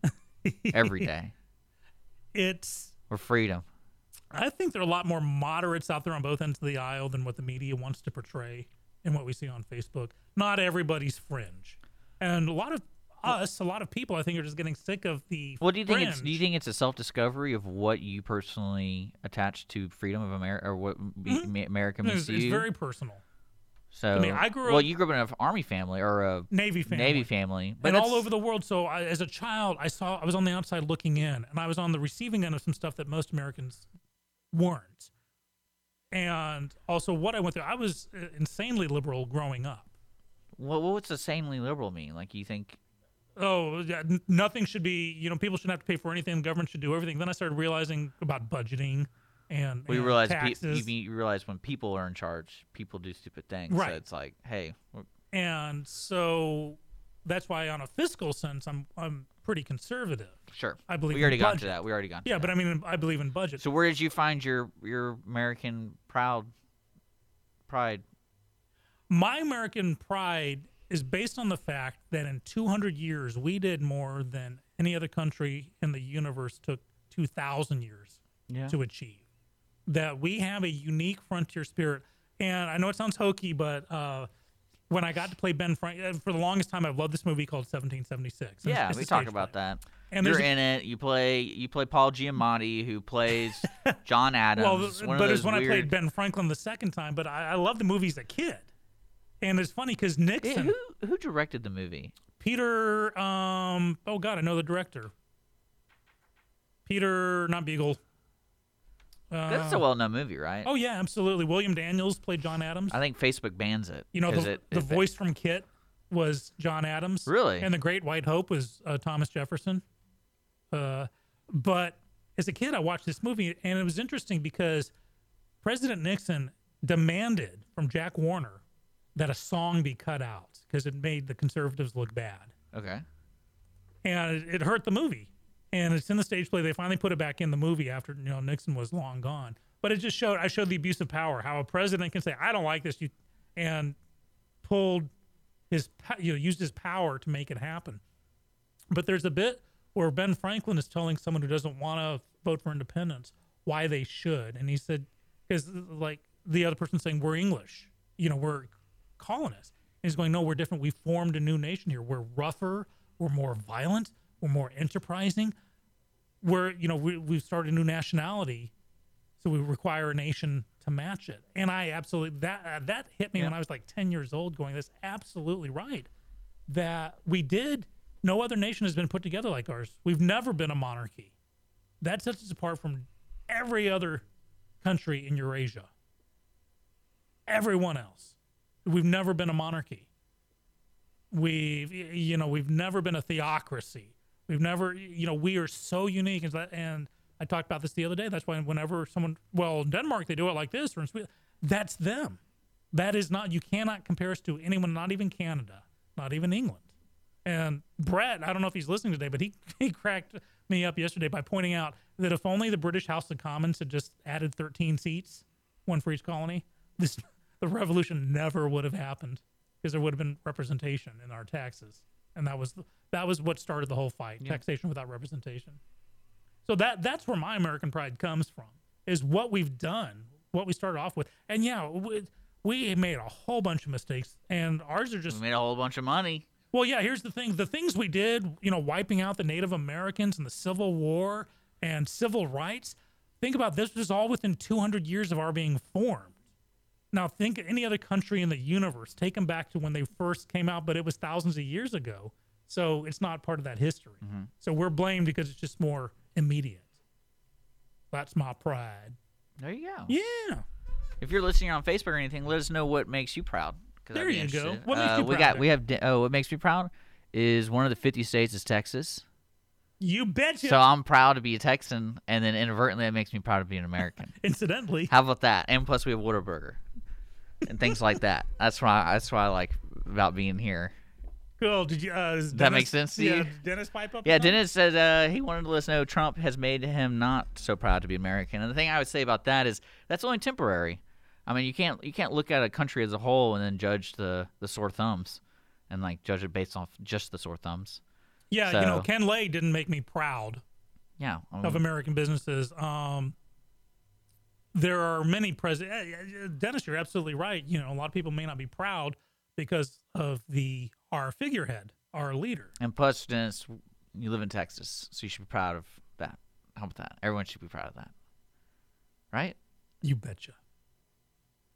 every day. It's We're freedom. I think there are a lot more moderates out there on both ends of the aisle than what the media wants to portray and what we see on Facebook. Not everybody's fringe. And a lot of us, a lot of people, I think, are just getting sick of the Well, do you think fringe. It's do you think it's a self-discovery of what you personally attach to freedom of America, or what mm-hmm. ma- America means to you? It's very personal. So I mean, I grew up, well, you grew up in an army family or a navy family, navy family, but and all over the world. So I, as a child, I saw I was on the outside looking in, and I was on the receiving end of some stuff that most Americans weren't. And also, what I went through, I was insanely liberal growing up. Well, what's insanely liberal mean? Like, you think? Oh, yeah, nothing should be. You know, people shouldn't have to pay for anything. The government should do everything. Then I started realizing about budgeting. And, we and realize taxes. Pe- you realize when people are in charge, people do stupid things. Right. So it's like, hey. We're... And so that's why, on a fiscal sense, I'm I'm pretty conservative. Sure. I believe. We already got to that. We already got. To yeah, that. But I mean, I believe in budget. So where did you find your your American proud pride? My American pride is based on the fact that in two hundred years we did more than any other country in the universe took two thousand years yeah. to achieve. That we have a unique frontier spirit. And I know it sounds hokey, but uh, when I got to play Ben Franklin, for the longest time, I've loved this movie called seventeen seventy-six. Yeah, it's we talk about play. That. And You're in a, it. You play You play Paul Giamatti, who plays John Adams. Well, it's one but it's when weird... I played Ben Franklin the second time, but I, I loved the movie as a kid. And it's funny because Nixon... It, who, who directed the movie? Peter... Um, oh, God, I know the director. Peter... Not Beagle. Uh, That's a well-known movie, right? Oh, yeah, absolutely. William Daniels played John Adams. I think Facebook bans it. You know, the, it, the it, voice it, from Kit was John Adams. Really? And The Great White Hope was uh, Thomas Jefferson. Uh, but as a kid, I watched this movie, and it was interesting because President Nixon demanded from Jack Warner that a song be cut out because it made the conservatives look bad. Okay. And it, it hurt the movie. And it's in the stage play. They finally put it back in the movie after, you know, Nixon was long gone. But it just showed, I showed the abuse of power, how a president can say, I don't like this, you, and pulled his, you know, used his power to make it happen. But there's a bit where Ben Franklin is telling someone who doesn't want to vote for independence why they should. And he said, because like the other person saying, we're English, you know, we're colonists. And he's going, no, we're different. We formed a new nation here. We're rougher. We're more violent. We're more enterprising. We're, you know, we, we've started a new nationality, so we require a nation to match it. And I absolutely, that uh, that hit me yeah. when I was like ten years old going, that's absolutely right. That we did, no other nation has been put together like ours. We've never been a monarchy. That sets us apart from every other country in Eurasia. Everyone else. We've never been a monarchy. We've, you know, we've never been a theocracy. We've never, you know, we are so unique. And I talked about this the other day. That's why whenever someone, well, in Denmark, they do it like this. Or in Sweden, that's them. That is not, you cannot compare us to anyone, not even Canada, not even England. And Brett, I don't know if he's listening today, but he, he cracked me up yesterday by pointing out that if only the British House of Commons had just added thirteen seats, one for each colony, this, the revolution never would have happened because there would have been representation in our taxes. And that was the, that was what started the whole fight, yeah. taxation without representation. So that that's where my American pride comes from, is what we've done, what we started off with. And yeah, we, we made a whole bunch of mistakes, and ours are just... We made a whole bunch of money. Well, yeah, here's the thing. The things we did, you know, wiping out the Native Americans and the Civil War and civil rights, think about this, this is all within two hundred years of our being formed. Now, think of any other country in the universe. Take them back to when they first came out, but it was thousands of years ago. So it's not part of that history. Mm-hmm. So we're blamed because it's just more immediate. That's my pride. There you go. Yeah. If you're listening on Facebook or anything, let us know what makes you proud. There you go. What makes uh, you proud? We got, we have, oh, what makes me proud is one of the fifty states is Texas. You betcha. So I'm proud to be a Texan, and then inadvertently that makes me proud to be an American. Incidentally. How about that? And plus we have Whataburger. And things like that. That's why. That's why I like about being here. Cool. Did you? Uh, Dennis, that makes sense to yeah, you? Dennis pipe up. Yeah. Dennis said uh, he wanted to let us know Trump has made him not so proud to be American. And the thing I would say about that is that's only temporary. I mean, you can't you can't look at a country as a whole and then judge the, the sore thumbs and, like, judge it based off just the sore thumbs. Yeah, so, you know, Ken Lay didn't make me proud yeah, I mean, of American businesses. Um, there are many presidents. Dennis, you're absolutely right. You know, a lot of people may not be proud because of the our figurehead, our leader. And plus, Dennis, you live in Texas, so you should be proud of that. How about that? Everyone should be proud of that. Right? You betcha.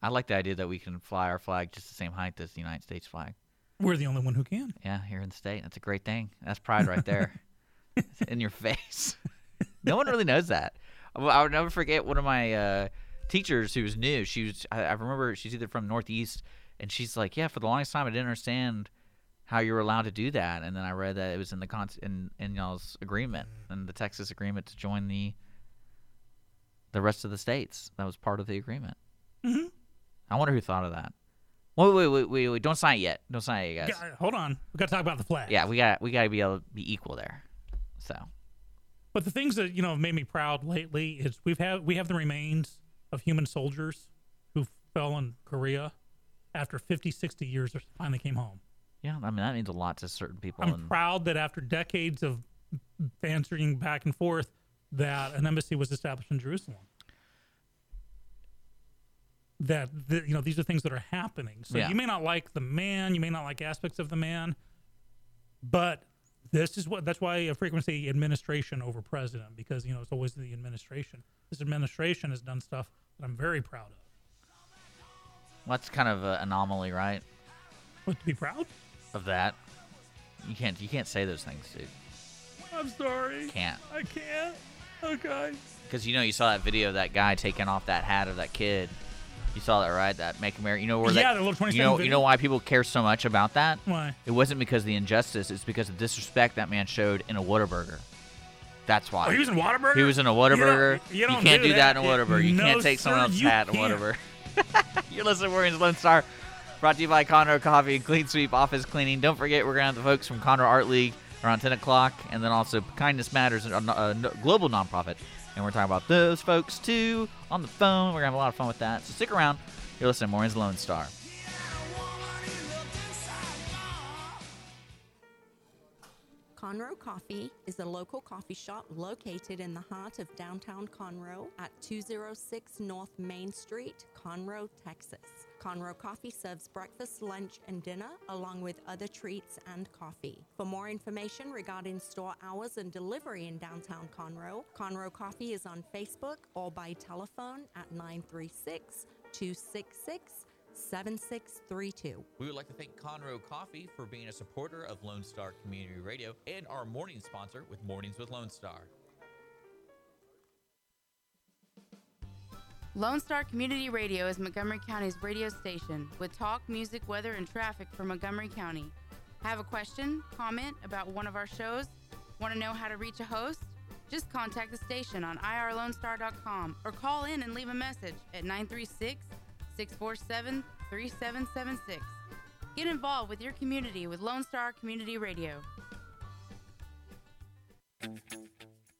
I like the idea that we can fly our flag just the same height as the United States flag. We're the only one who can. Yeah, here in the state. That's a great thing. That's pride right there. It's in your face. No one really knows that. I would never forget one of my uh, teachers who was new. She was, I, I remember she's either from Northeast, and she's like, yeah, for the longest time I didn't understand how you were allowed to do that. And then I read that it was in the con- in, in y'all's agreement, in the Texas agreement to join the the rest of the states. That was part of the agreement. Mm-hmm. I wonder who thought of that. Wait, wait, wait, wait, wait. Don't sign it yet. Don't sign it yet, guys. Hold on. We got to talk about the flag. Yeah, we got we got to be able to be equal there. So, but the things that, you know, have made me proud lately is we've had we have the remains of human soldiers who fell in Korea after fifty, sixty years or finally came home. Yeah, I mean, that means a lot to certain people. I'm and... proud that after decades of answering back and forth that an embassy was established in Jerusalem. That, the, you know, these are things that are happening. So yeah. You may not like the man, you may not like aspects of the man, but this is what, that's why I frequency administration over president, because, you know, it's always the administration. This administration has done stuff that I'm very proud of. Well, that's kind of an anomaly, right? What, to be proud? Of that. You can't, you can't say those things, dude. I'm sorry. You can't. I can't. Okay. Because, you know, you saw that video of that guy taking off that hat of that kid. You saw that, right? That Make America. You know where yeah, that. Yeah, you know, you know why people care so much about that? Why? It wasn't because of the injustice. It's because of the disrespect that man showed in a Whataburger. That's why. Oh, he was in Whataburger? He was in a Whataburger. You, you, you can't do that, that in a Whataburger. You no, can't take someone else's hat in a Whataburger. You're listening to Mornings Lone Star. Brought to you by Conroe Coffee and Clean Sweep Office Cleaning. Don't forget, we're going to have the folks from Conroe Art League around ten o'clock. And then also Kindness Matters, a, a global nonprofit. And we're talking about those folks, too, on the phone. We're going to have a lot of fun with that. So stick around. You're listening to Mornings Lone Star. Conroe Coffee is a local coffee shop located in the heart of downtown Conroe at two oh six North Main Street, Conroe, Texas. Conroe Coffee serves breakfast, lunch, and dinner, along with other treats and coffee. For more information regarding store hours and delivery in downtown Conroe, Conroe Coffee is on Facebook or by telephone at nine three six, two six six, seven six three two. We would like to thank Conroe Coffee for being a supporter of Lone Star Community Radio and our morning sponsor with Mornings with Lone Star. Lone Star Community Radio is Montgomery County's radio station with talk, music, weather, and traffic for Montgomery County. Have a question, comment about one of our shows? Want to know how to reach a host? Just contact the station on I R Lone Star dot com or call in and leave a message at nine three six, six four seven, three seven seven six. Get involved with your community with Lone Star Community Radio.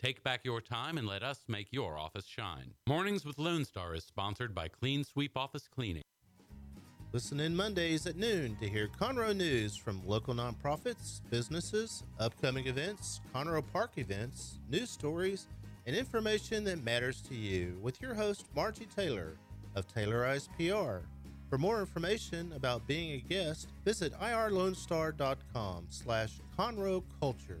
Take back your time and let us make your office shine. Mornings with Lone Star is sponsored by Clean Sweep Office Cleaning. Listen in Mondays at noon to hear Conroe news from local nonprofits, businesses, upcoming events, Conroe Park events, news stories, and information that matters to you with your host, Margie Taylor of Taylorized P R. For more information about being a guest, visit I R Lone Star dot com slash Conroe Culture.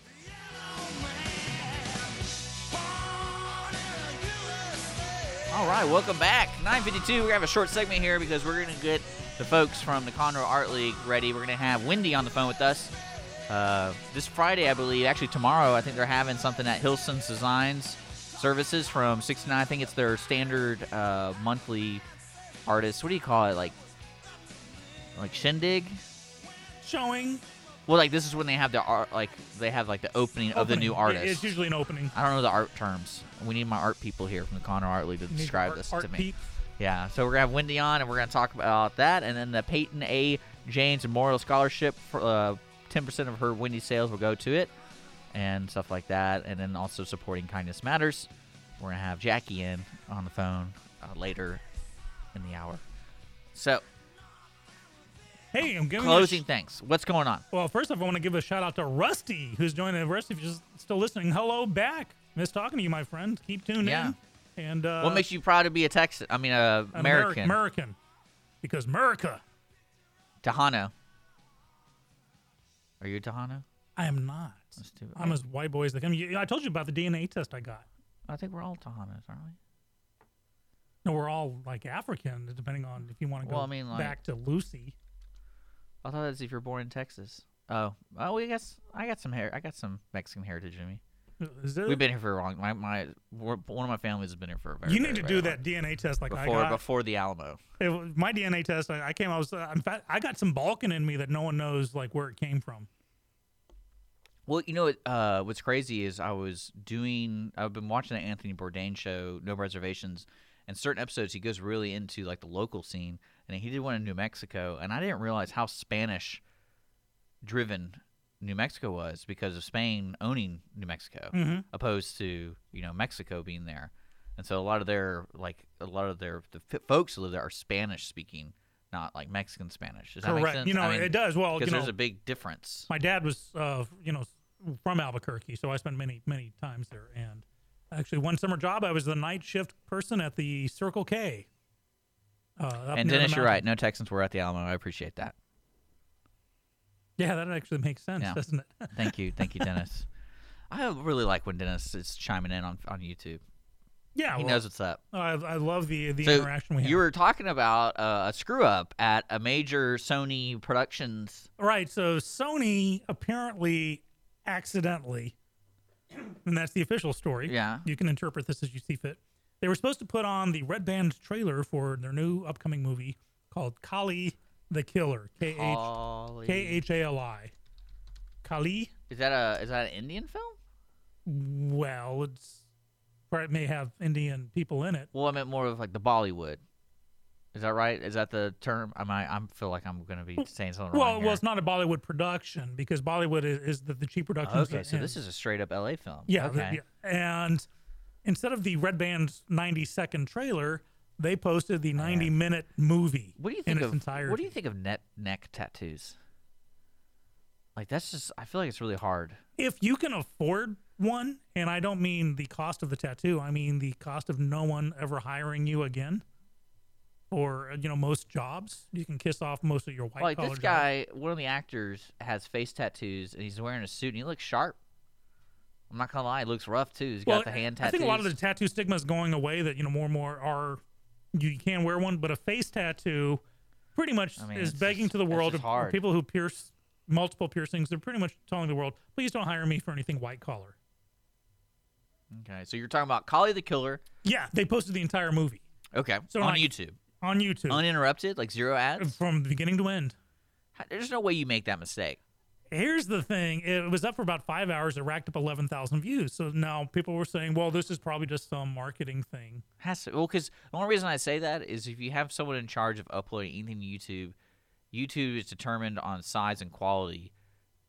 All right, welcome back. nine fifty-two, we're going to have a short segment here because we're going to get the folks from the Conroe Art League ready. We're going to have Wendy on the phone with us uh, this Friday, I believe. Actually, tomorrow, I think they're having something at Hilson's Designs Services from six to nine. I think it's their standard uh, monthly artist. What do you call it? Like, like shindig? Showing. Well, like, this is when they have the art, like, they have, like, the opening, opening. of the new artist. It's usually an opening. I don't know the art terms. We need my art people here from the Conroe Art League to you describe this art, to art me. Peak. Yeah, so we're going to have Wendy on, and we're going to talk about that. And then the Peyton A. James Memorial Scholarship, for, uh, ten percent of her Wendy sales will go to it, and stuff like that. And then also supporting Kindness Matters. We're going to have Jackie in on the phone uh, later in the hour. So... Hey, I'm giving Closing sh- thanks. What's going on? Well, first off, I want to give a shout out to Rusty, who's joining. Rusty, if you're still listening, hello back. Miss talking to you, my friend. Keep tuning yeah. in. And uh, what makes you proud to be a Texan? I mean, uh, American. Ameri- American. Because America. Tejano. Are you a Tejano? I am not. Let's do it. I'm as white boy as they come. I told you about the D N A test I got. I think we're all Tejanos, aren't we? No, we're all like African, depending on if you want to go well, I mean, like, back to Lucy. I thought that's if you're born in Texas. Oh, oh, I guess I got some hair. I got some Mexican heritage in me. Is there? We've been here for a long. My my one of my families has been here for a very. You need very, to do that long. D N A test like before, I got before the Alamo. It, my D N A test, I, I came. I was. Uh, in fact, I got some Balkan in me that no one knows like where it came from. Well, you know what? Uh, what's crazy is I was doing. I've been watching the Anthony Bourdain show, No Reservations, and certain episodes he goes really into like the local scene. And he did one in New Mexico, and I didn't realize how Spanish-driven New Mexico was because of Spain owning New Mexico, mm-hmm. opposed to you know Mexico being there. And so a lot of their like a lot of their the folks who live there are Spanish-speaking, not like Mexican Spanish. Does Correct. That make sense? You know, I mean, it does. Well, because there's know, a big difference. My dad was uh, you know from Albuquerque, so I spent many many times there. And actually, one summer job, I was the night shift person at the Circle K. Uh, and Dennis, you're right. No Texans were at the Alamo. I appreciate that. Yeah, that actually makes sense, yeah. doesn't it? Thank you. Thank you, Dennis. I really like when Dennis is chiming in on, on YouTube. Yeah. He well, knows what's up. I, I love the, the so interaction we have. You were talking about uh, a screw-up at a major Sony Productions. Right. So Sony apparently accidentally, and that's the official story. Yeah. You can interpret this as you see fit. They were supposed to put on the Red Band trailer for their new upcoming movie called Kali the Killer. K H A L I. Kali. Is that a is that an Indian film? Well, it's it may have Indian people in it. Well, I meant more of like the Bollywood. Is that right? Is that the term? Am I I feel like I'm going to be saying something well, wrong here. Well, it's not a Bollywood production because Bollywood is, is the, the cheap production. Oh, okay, so in. This is a straight up L A film. Yeah, okay. yeah. and. Instead of the Red Band's ninety-second trailer, they posted the ninety-minute movie what do you think in its of, entirety. What do you think of net, neck tattoos? Like, that's just, I feel like it's really hard. If you can afford one, and I don't mean the cost of the tattoo, I mean the cost of no one ever hiring you again. Or, you know, most jobs. You can kiss off most of your white collar jobs. Like, this guy, one of the actors, has face tattoos, and he's wearing a suit, and he looks sharp. I'm not gonna lie, it looks rough too. He's well, got the hand tattoos. I think a lot of the tattoo stigma is going away. That you know more and more are you can wear one, but a face tattoo, pretty much I mean, is begging just, to the world. Of people who pierce multiple piercings, they're pretty much telling the world, please don't hire me for anything white collar. Okay, so you're talking about Kali the Killer. Yeah, they posted the entire movie. Okay, so on like, YouTube. On YouTube, uninterrupted, like zero ads from the beginning to end. There's no way you make that mistake. Here's the thing. It was up for about five hours. It racked up eleven thousand views. So now people were saying, well, this is probably just some marketing thing. Has to, well, because the only reason I say that is if you have someone in charge of uploading anything to YouTube, YouTube is determined on size and quality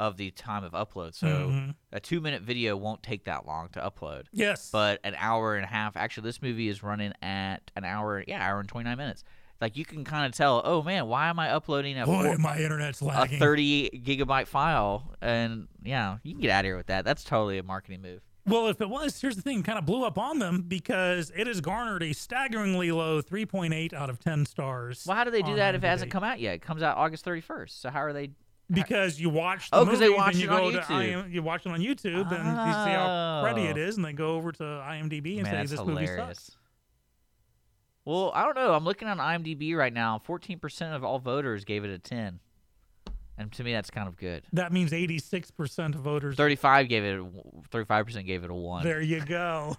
of the time of upload. So mm-hmm. a two-minute video won't take that long to upload. Yes. But an hour and a half. Actually, this movie is running at an hour, yeah, hour and twenty-nine minutes. Like, you can kind of tell, oh, man, why am I uploading a, Boy, my internet's lagging. a thirty-gigabyte file? And, yeah, you can get out of here with that. That's totally a marketing move. Well, if it was, here's the thing. It kind of blew up on them because it has garnered a staggeringly low three point eight out of ten stars. Well, how do they do that if it hasn't come out yet? It comes out August thirty-first. So how are they? Because you watch the oh, movie, they watch and you it go on to I M, you watch it on YouTube, oh. and you see how pretty it is, and they go over to IMDb and Man, say, this hilarious. movie sucks. Well, I don't know. I'm looking on IMDb right now. fourteen percent of all voters gave it a ten. And to me, that's kind of good. That means eighty-six percent of voters. thirty-five gave it. thirty-five percent gave it a one. There you go.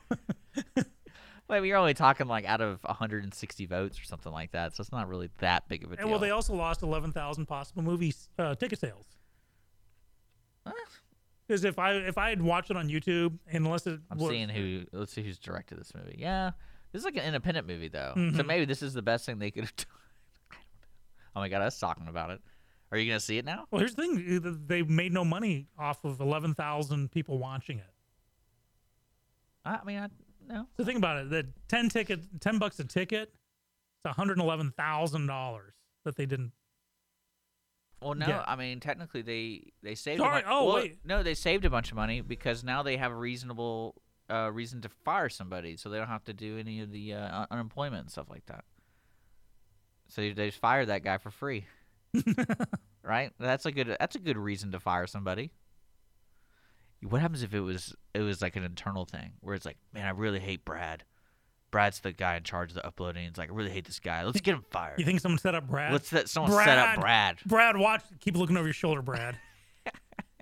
Well, we were only talking like out of one hundred sixty votes or something like that, so it's not really that big of a deal. And well, they also lost eleven thousand possible movie uh, ticket sales. Because huh? if I if I had watched it on YouTube, unless it I'm was, seeing who. Let's see who's directed this movie. Yeah. This is like an independent movie, though. Mm-hmm. So maybe this is the best thing they could have done. I don't know. Oh, my God. I was talking about it. Are you going to see it now? Well, here's the thing. They made no money off of eleven thousand people watching it. I mean, I no. So think about it. The ten ticket, ten bucks a ticket, it's one hundred eleven thousand dollars that they didn't. Well, no. Get. I mean, technically, they, they saved Sorry. a bunch of money. Oh, well, wait. No, they saved a bunch of money because now they have a reasonable Uh, reason to fire somebody, so they don't have to do any of the uh, unemployment and stuff like that. So they just fire that guy for free, right? That's a good. That's a good reason to fire somebody. What happens if it was it was like an internal thing where it's like, man, I really hate Brad. Brad's the guy in charge of the uploading. It's like, I really hate this guy. Let's get him fired. You think someone set up Brad? Let's set someone Brad, set up Brad. Brad, watch. Keep looking over your shoulder, Brad.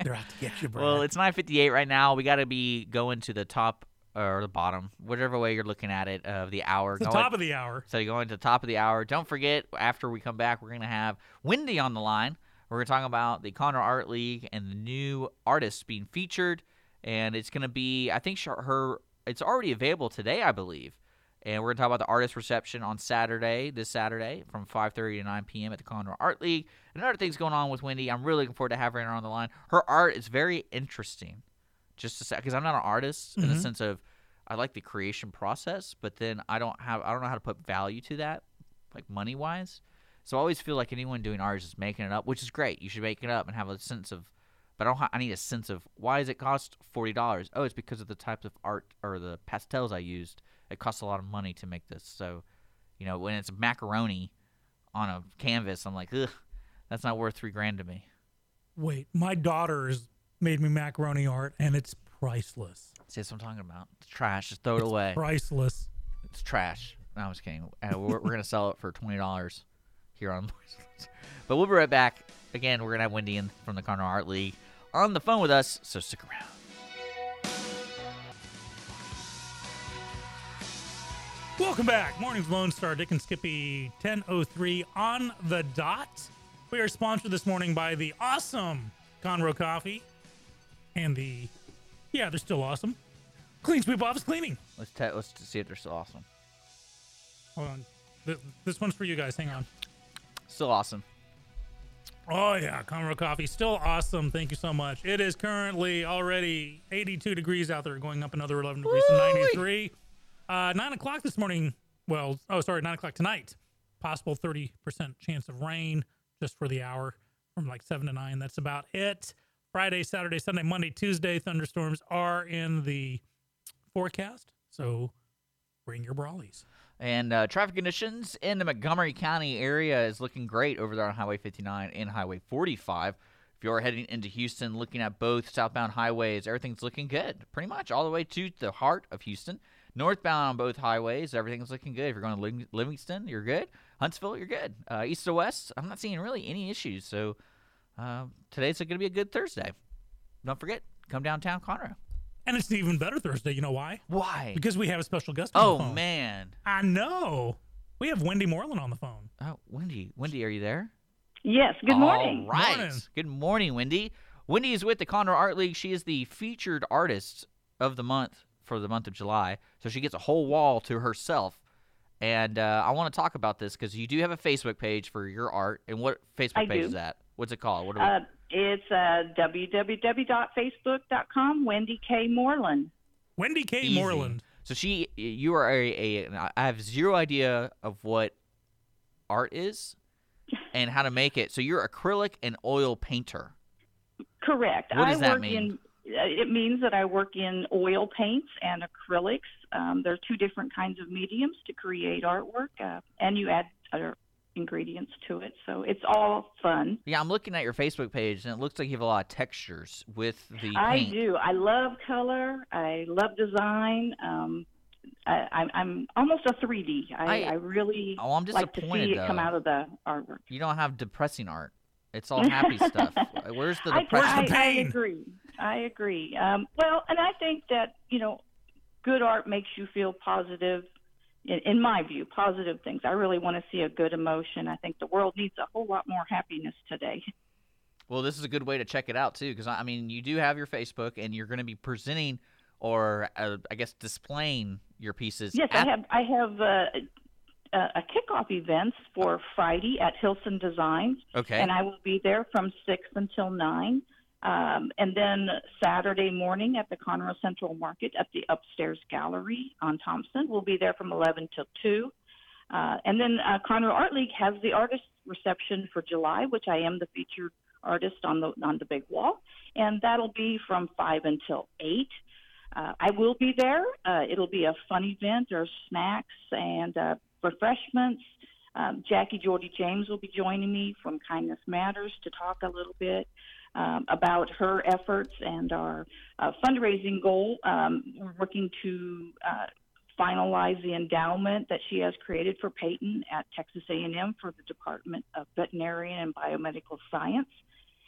They're out to get you, bro. Well, it's nine fifty-eight right now. We got to be going to the top or the bottom, whatever way you're looking at it, of the hour. It's the going, top of the hour. So you're going to the top of the hour. Don't forget, after we come back, we're going to have Wendy on the line. We're going to talk about the Conroe Art League and the new artists being featured. And it's going to be, I think her, it's already available today, I believe. And we're going to talk about the artist reception on Saturday, this Saturday, from five thirty to nine p.m. at the Conroe Art League. And other things going on with Wendy. I'm really looking forward to having her on the line. Her art is very interesting, just to say, because I'm not an artist mm-hmm. in the sense of I like the creation process, but then I don't have I don't know how to put value to that, like money-wise. So I always feel like anyone doing art is just making it up, which is great. You should make it up and have a sense of – but I don't. Ha- I need a sense of why does it cost forty dollars? Oh, it's because of the types of art or the pastels I used. It costs a lot of money to make this. So, you know, when it's macaroni on a canvas, I'm like, ugh, that's not worth three grand to me. Wait, my daughter's made me macaroni art, and it's priceless. See, that's what I'm talking about. It's trash. Just throw it it's away. priceless. It's trash. No, I'm just kidding. Uh, we're we're going to sell it for twenty dollars here on But we'll be right back. Again, we're going to have Wendy in from the Conroe Art League on the phone with us, so stick around. Welcome back. Mornings Lone Star, Dick and Skippy, ten oh three on the dot. We are sponsored this morning by the awesome Conroe Coffee and the, yeah, they're still awesome, Clean Sweep Office Cleaning. Let's t- let's see if they're still awesome. Hold on. Th- this one's for you guys. Hang on. Still awesome. Oh, yeah. Conroe Coffee, still awesome. Thank you so much. It is currently already eighty-two degrees out there, going up another eleven degrees to ninety-three. Uh, nine o'clock this morning. Well, oh, sorry, nine o'clock tonight. Possible thirty percent chance of rain just for the hour from like seven to nine. That's about it. Friday, Saturday, Sunday, Monday, Tuesday, thunderstorms are in the forecast. So bring your brollies. And uh, traffic conditions in the Montgomery County area is looking great over there on Highway fifty-nine and Highway forty-five. If you're heading into Houston, looking at both southbound highways, everything's looking good. Pretty much all the way to the heart of Houston. Northbound on both highways, everything's looking good. If you're going to Liv- Livingston, you're good. Huntsville, you're good. Uh, east to west, I'm not seeing really any issues. So uh, today's going to be a good Thursday. Don't forget, come downtown Conroe. And it's an even better Thursday. You know why? Why? Because we have a special guest on oh, the phone. Oh, man. I know. We have Wendy Moreland on the phone. Oh, Wendy. Wendy, are you there? Yes. Good morning. All right. Morning. Good morning, Wendy. Wendy is with the Conroe Art League. She is the featured artist of the month for the month of July. So she gets a whole wall to herself. And uh, I want to talk about this because you do have a Facebook page for your art. And what Facebook I page do. is that? What's it called? What are we... uh, it's uh, w w w dot facebook dot com Wendy K. Moreland. Wendy K. Easy. Moreland. So she, you are a, a, I have zero idea of what art is and how to make it. So you're acrylic and oil painter. Correct. What does I that work mean? In, it means that I work in oil paints and acrylics. Um, there are two different kinds of mediums to create artwork, uh, and you add other ingredients to it. So it's all fun. Yeah, I'm looking at your Facebook page, and it looks like you have a lot of textures with the I paint. do. I love color. I love design. Um, I, I'm, I'm almost a three D. I, I, I really oh, I'm like to see it though. come out of the artwork. You don't have depressing art. It's all happy stuff. Where's the depression? I, I, I agree. I agree. Um, well, and I think that, you know, good art makes you feel positive, in, in my view, positive things. I really want to see a good emotion. I think the world needs a whole lot more happiness today. Well, this is a good way to check it out, too, because, I mean, you do have your Facebook, and you're going to be presenting or, uh, I guess, displaying your pieces. Yes, at- I have I have uh, a, a kickoff event for Friday at Hilson Designs. Okay. And I will be there from six until nine. Um, and then Saturday morning at the Conroe Central Market at the upstairs gallery on Thompson. We'll be there from eleven till two. Uh, and then uh, Conroe Art League has the artist reception for July, which I am the featured artist on the on the big wall. And that'll be from five until eight. Uh, I will be there. Uh, it'll be a fun event. There's snacks and uh, refreshments. Um, Jackie Jordy James will be joining me from Kindness Matters to talk a little bit um, about her efforts and our uh, fundraising goal. Um, we're working to uh, finalize the endowment that she has created for Peyton at Texas A and M for the Department of Veterinarian and Biomedical Science.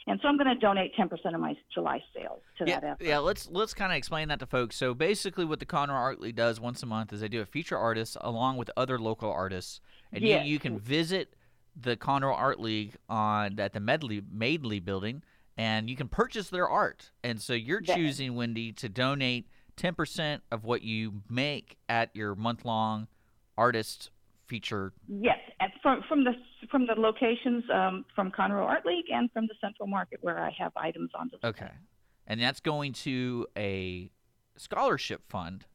And so I'm going to donate ten percent of my July sales to yeah, that effort. Yeah, let's let's kind of explain that to folks. So basically what the Conroe Art League does once a month is they do a feature artist along with other local artists. And yes. you, you can visit the Conroe Art League on at the Medley, Medley Building, and you can purchase their art. And so you're that, choosing, Wendy, to donate ten percent of what you make at your month-long artist feature. Yes, and from from the from the locations um, from Conroe Art League and from the Central Market where I have items on display. Okay, and that's going to a scholarship fund.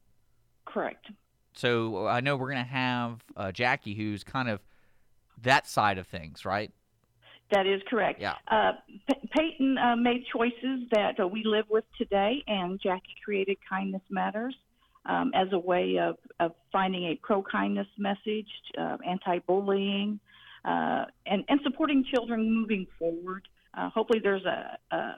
Correct. So I know we're going to have uh, Jackie, who's kind of that side of things, right? That is correct. Yeah. Uh, P- Peyton uh, made choices that uh, we live with today, and Jackie created Kindness Matters um, as a way of, of finding a pro-kindness message, uh, anti-bullying, uh, and, and supporting children moving forward. Uh, hopefully there's a, a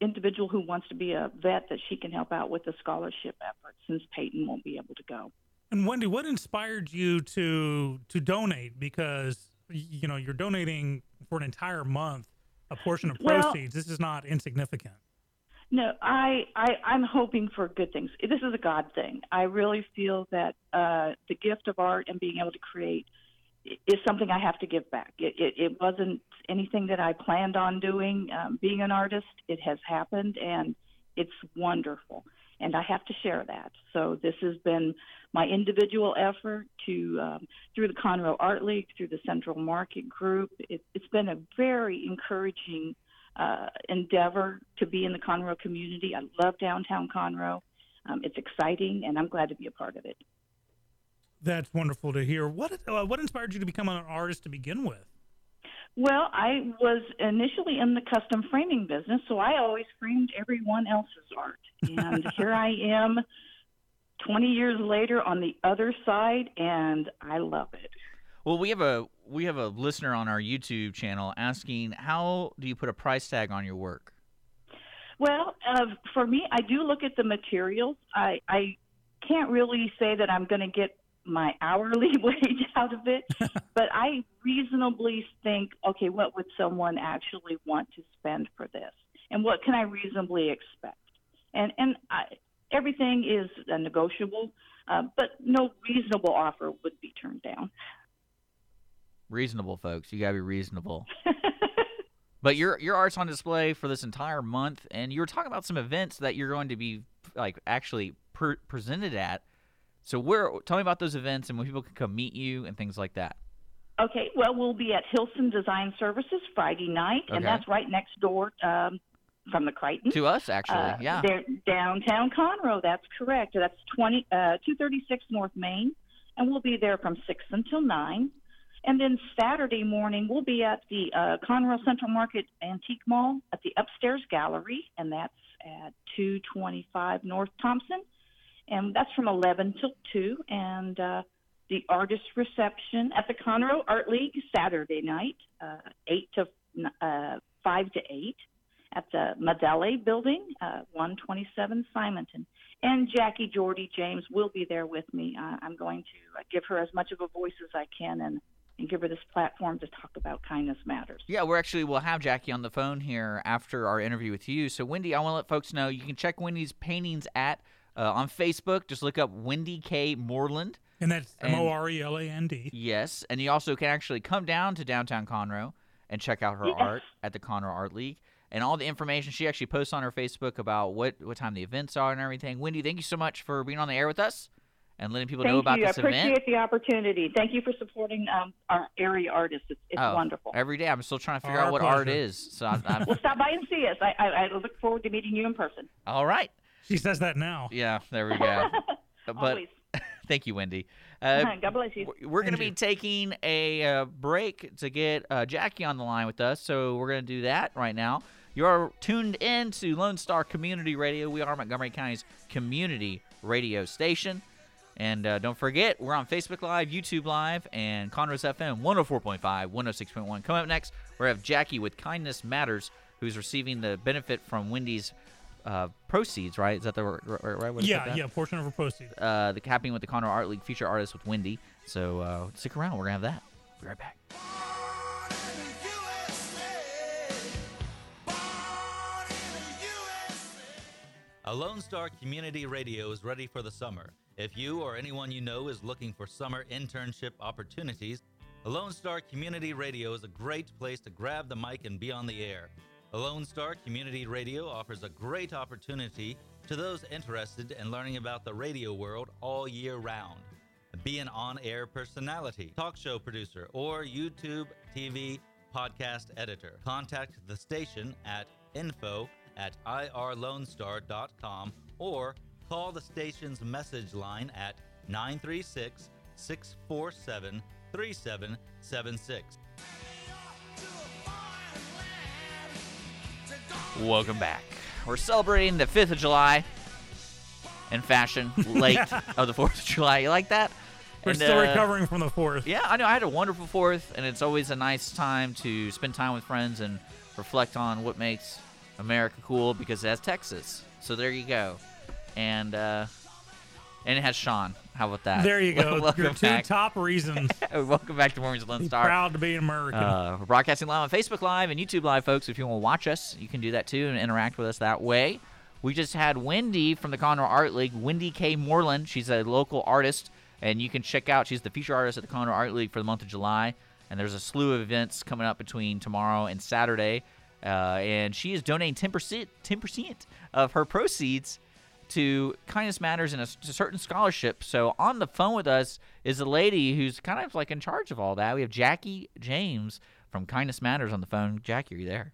individual who wants to be a vet that she can help out with the scholarship effort since Peyton won't be able to go. And Wendy, what inspired you to to donate? Because, you know, you're donating for an entire month a portion of proceeds. Well, this is not insignificant. No, I, I, I'm hoping for good things. This is a God thing. I really feel that uh, the gift of art and being able to create is something I have to give back. It, it, it wasn't anything that I planned on doing. Um, being an artist, it has happened, and it's wonderful. And I have to share that. So this has been my individual effort to um, through the Conroe Art League, through the Central Market Group. It, it's been a very encouraging uh, endeavor to be in the Conroe community. I love downtown Conroe. Um, it's exciting, and I'm glad to be a part of it. That's wonderful to hear. What uh, what inspired you to become an artist to begin with? Well, I was initially in the custom framing business, so I always framed everyone else's art. And here I am twenty years later on the other side, and I love it. Well, we have a we have a listener on our YouTube channel asking, how do you put a price tag on your work? Well, uh, for me, I do look at the materials. I, I can't really say that I'm going to get my hourly wage out of it, but I reasonably think, okay, what would someone actually want to spend for this? And what can I reasonably expect? And and I, everything is uh, negotiable, uh, but no reasonable offer would be turned down. Reasonable, folks. You got to be reasonable. But your your art's on display for this entire month, and you were talking about some events that you're going to be like actually pre- presented at. So where? Tell me about those events and when people can come meet you and things like that. Okay, well, we'll be at Hilson Design Services Friday night, okay. and that's right next door um, from the Crichton. To us, actually, uh, yeah. Downtown Conroe, that's correct. That's twenty, uh, two thirty-six North Main, and we'll be there from six until nine. And then Saturday morning, we'll be at the uh, Conroe Central Market Antique Mall at the Upstairs Gallery, and that's at two twenty-five North Thompson. And that's from eleven till two, and... Uh, the artist reception at the Conroe Art League Saturday night, uh, eight to uh, five to eight at the Medley Building, uh, one twenty-seven Simonton. And Jackie Jordy James will be there with me. Uh, I'm going to uh, give her as much of a voice as I can and, and give her this platform to talk about Kindness Matters. Yeah, we're actually, we'll have Jackie on the phone here after our interview with you. So, Wendy, I want to let folks know you can check Wendy's paintings at uh, on Facebook. Just look up Wendy K. Moreland. And that's M O R E L A N D. Yes, and you also can actually come down to downtown Conroe and check out her yes. art at the Conroe Art League. And all the information she actually posts on her Facebook about what, what time the events are and everything. Wendy, thank you so much for being on the air with us and letting people thank know about you. this event. I appreciate event. the opportunity. Thank you for supporting um, our area artists. It's, it's oh, wonderful. Every day. I'm still trying to figure our out what pleasure. art is. So I'm, I'm... Well, stop by and see us. I, I, I look forward to meeting you in person. All right. She says that now. Yeah, there we go. but, Always. Thank you, Wendy. Uh, God bless you. We're going to be taking a uh, break to get uh, Jackie on the line with us, so we're going to do that right now. You are tuned in to Lone Star Community Radio. We are Montgomery County's community radio station. And uh, don't forget, we're on Facebook Live, YouTube Live, and Conroe's F M one oh four point five, one oh six point one. Coming up next, we're going to have Jackie with Kindness Matters, who's receiving the benefit from Wendy's Uh, proceeds, right? Is that the right, right way to Yeah, yeah, portion of her proceeds. Uh, the happening with the Conroe Art League feature artist with Wendy. So uh, stick around. We're going to have that. Be right back. A Lone Star Community Radio is ready for the summer. If you or anyone you know is looking for summer internship opportunities, A Lone Star Community Radio is a great place to grab the mic and be on the air. The Lone Star Community Radio offers a great opportunity to those interested in learning about the radio world all year round. Be an on-air personality, talk show producer, or YouTube, T V, podcast editor. Contact the station at info at I R Lone Star dot com or call the station's message line at nine three six, six four seven, three seven seven six. Welcome back. We're celebrating the fifth of July in fashion, late of the fourth of July. You like that? We're and, still uh, recovering from the fourth. Yeah, I know. I had a wonderful fourth, and it's always a nice time to spend time with friends and reflect on what makes America cool because it has Texas. So there you go. And uh, and it has Sean. How about that? There you go. Welcome Your two back. top reasons. Welcome back to Mornings Lone Star. Be proud to be an American. Uh, we're broadcasting live on Facebook Live and YouTube Live, folks. If you want to watch us, you can do that too and interact with us that way. We just had Wendy from the Conroe Art League, Wendy K. Moreland. She's a local artist, and you can check out. She's the feature artist at the Conroe Art League for the month of July, and there's a slew of events coming up between tomorrow and Saturday, uh, and she is donating ten percent, ten percent of her proceeds to Kindness Matters and a certain scholarship. So on the phone with us is a lady who's kind of like in charge of all that. We have Jackie James from Kindness Matters on the phone. Jackie, are you there?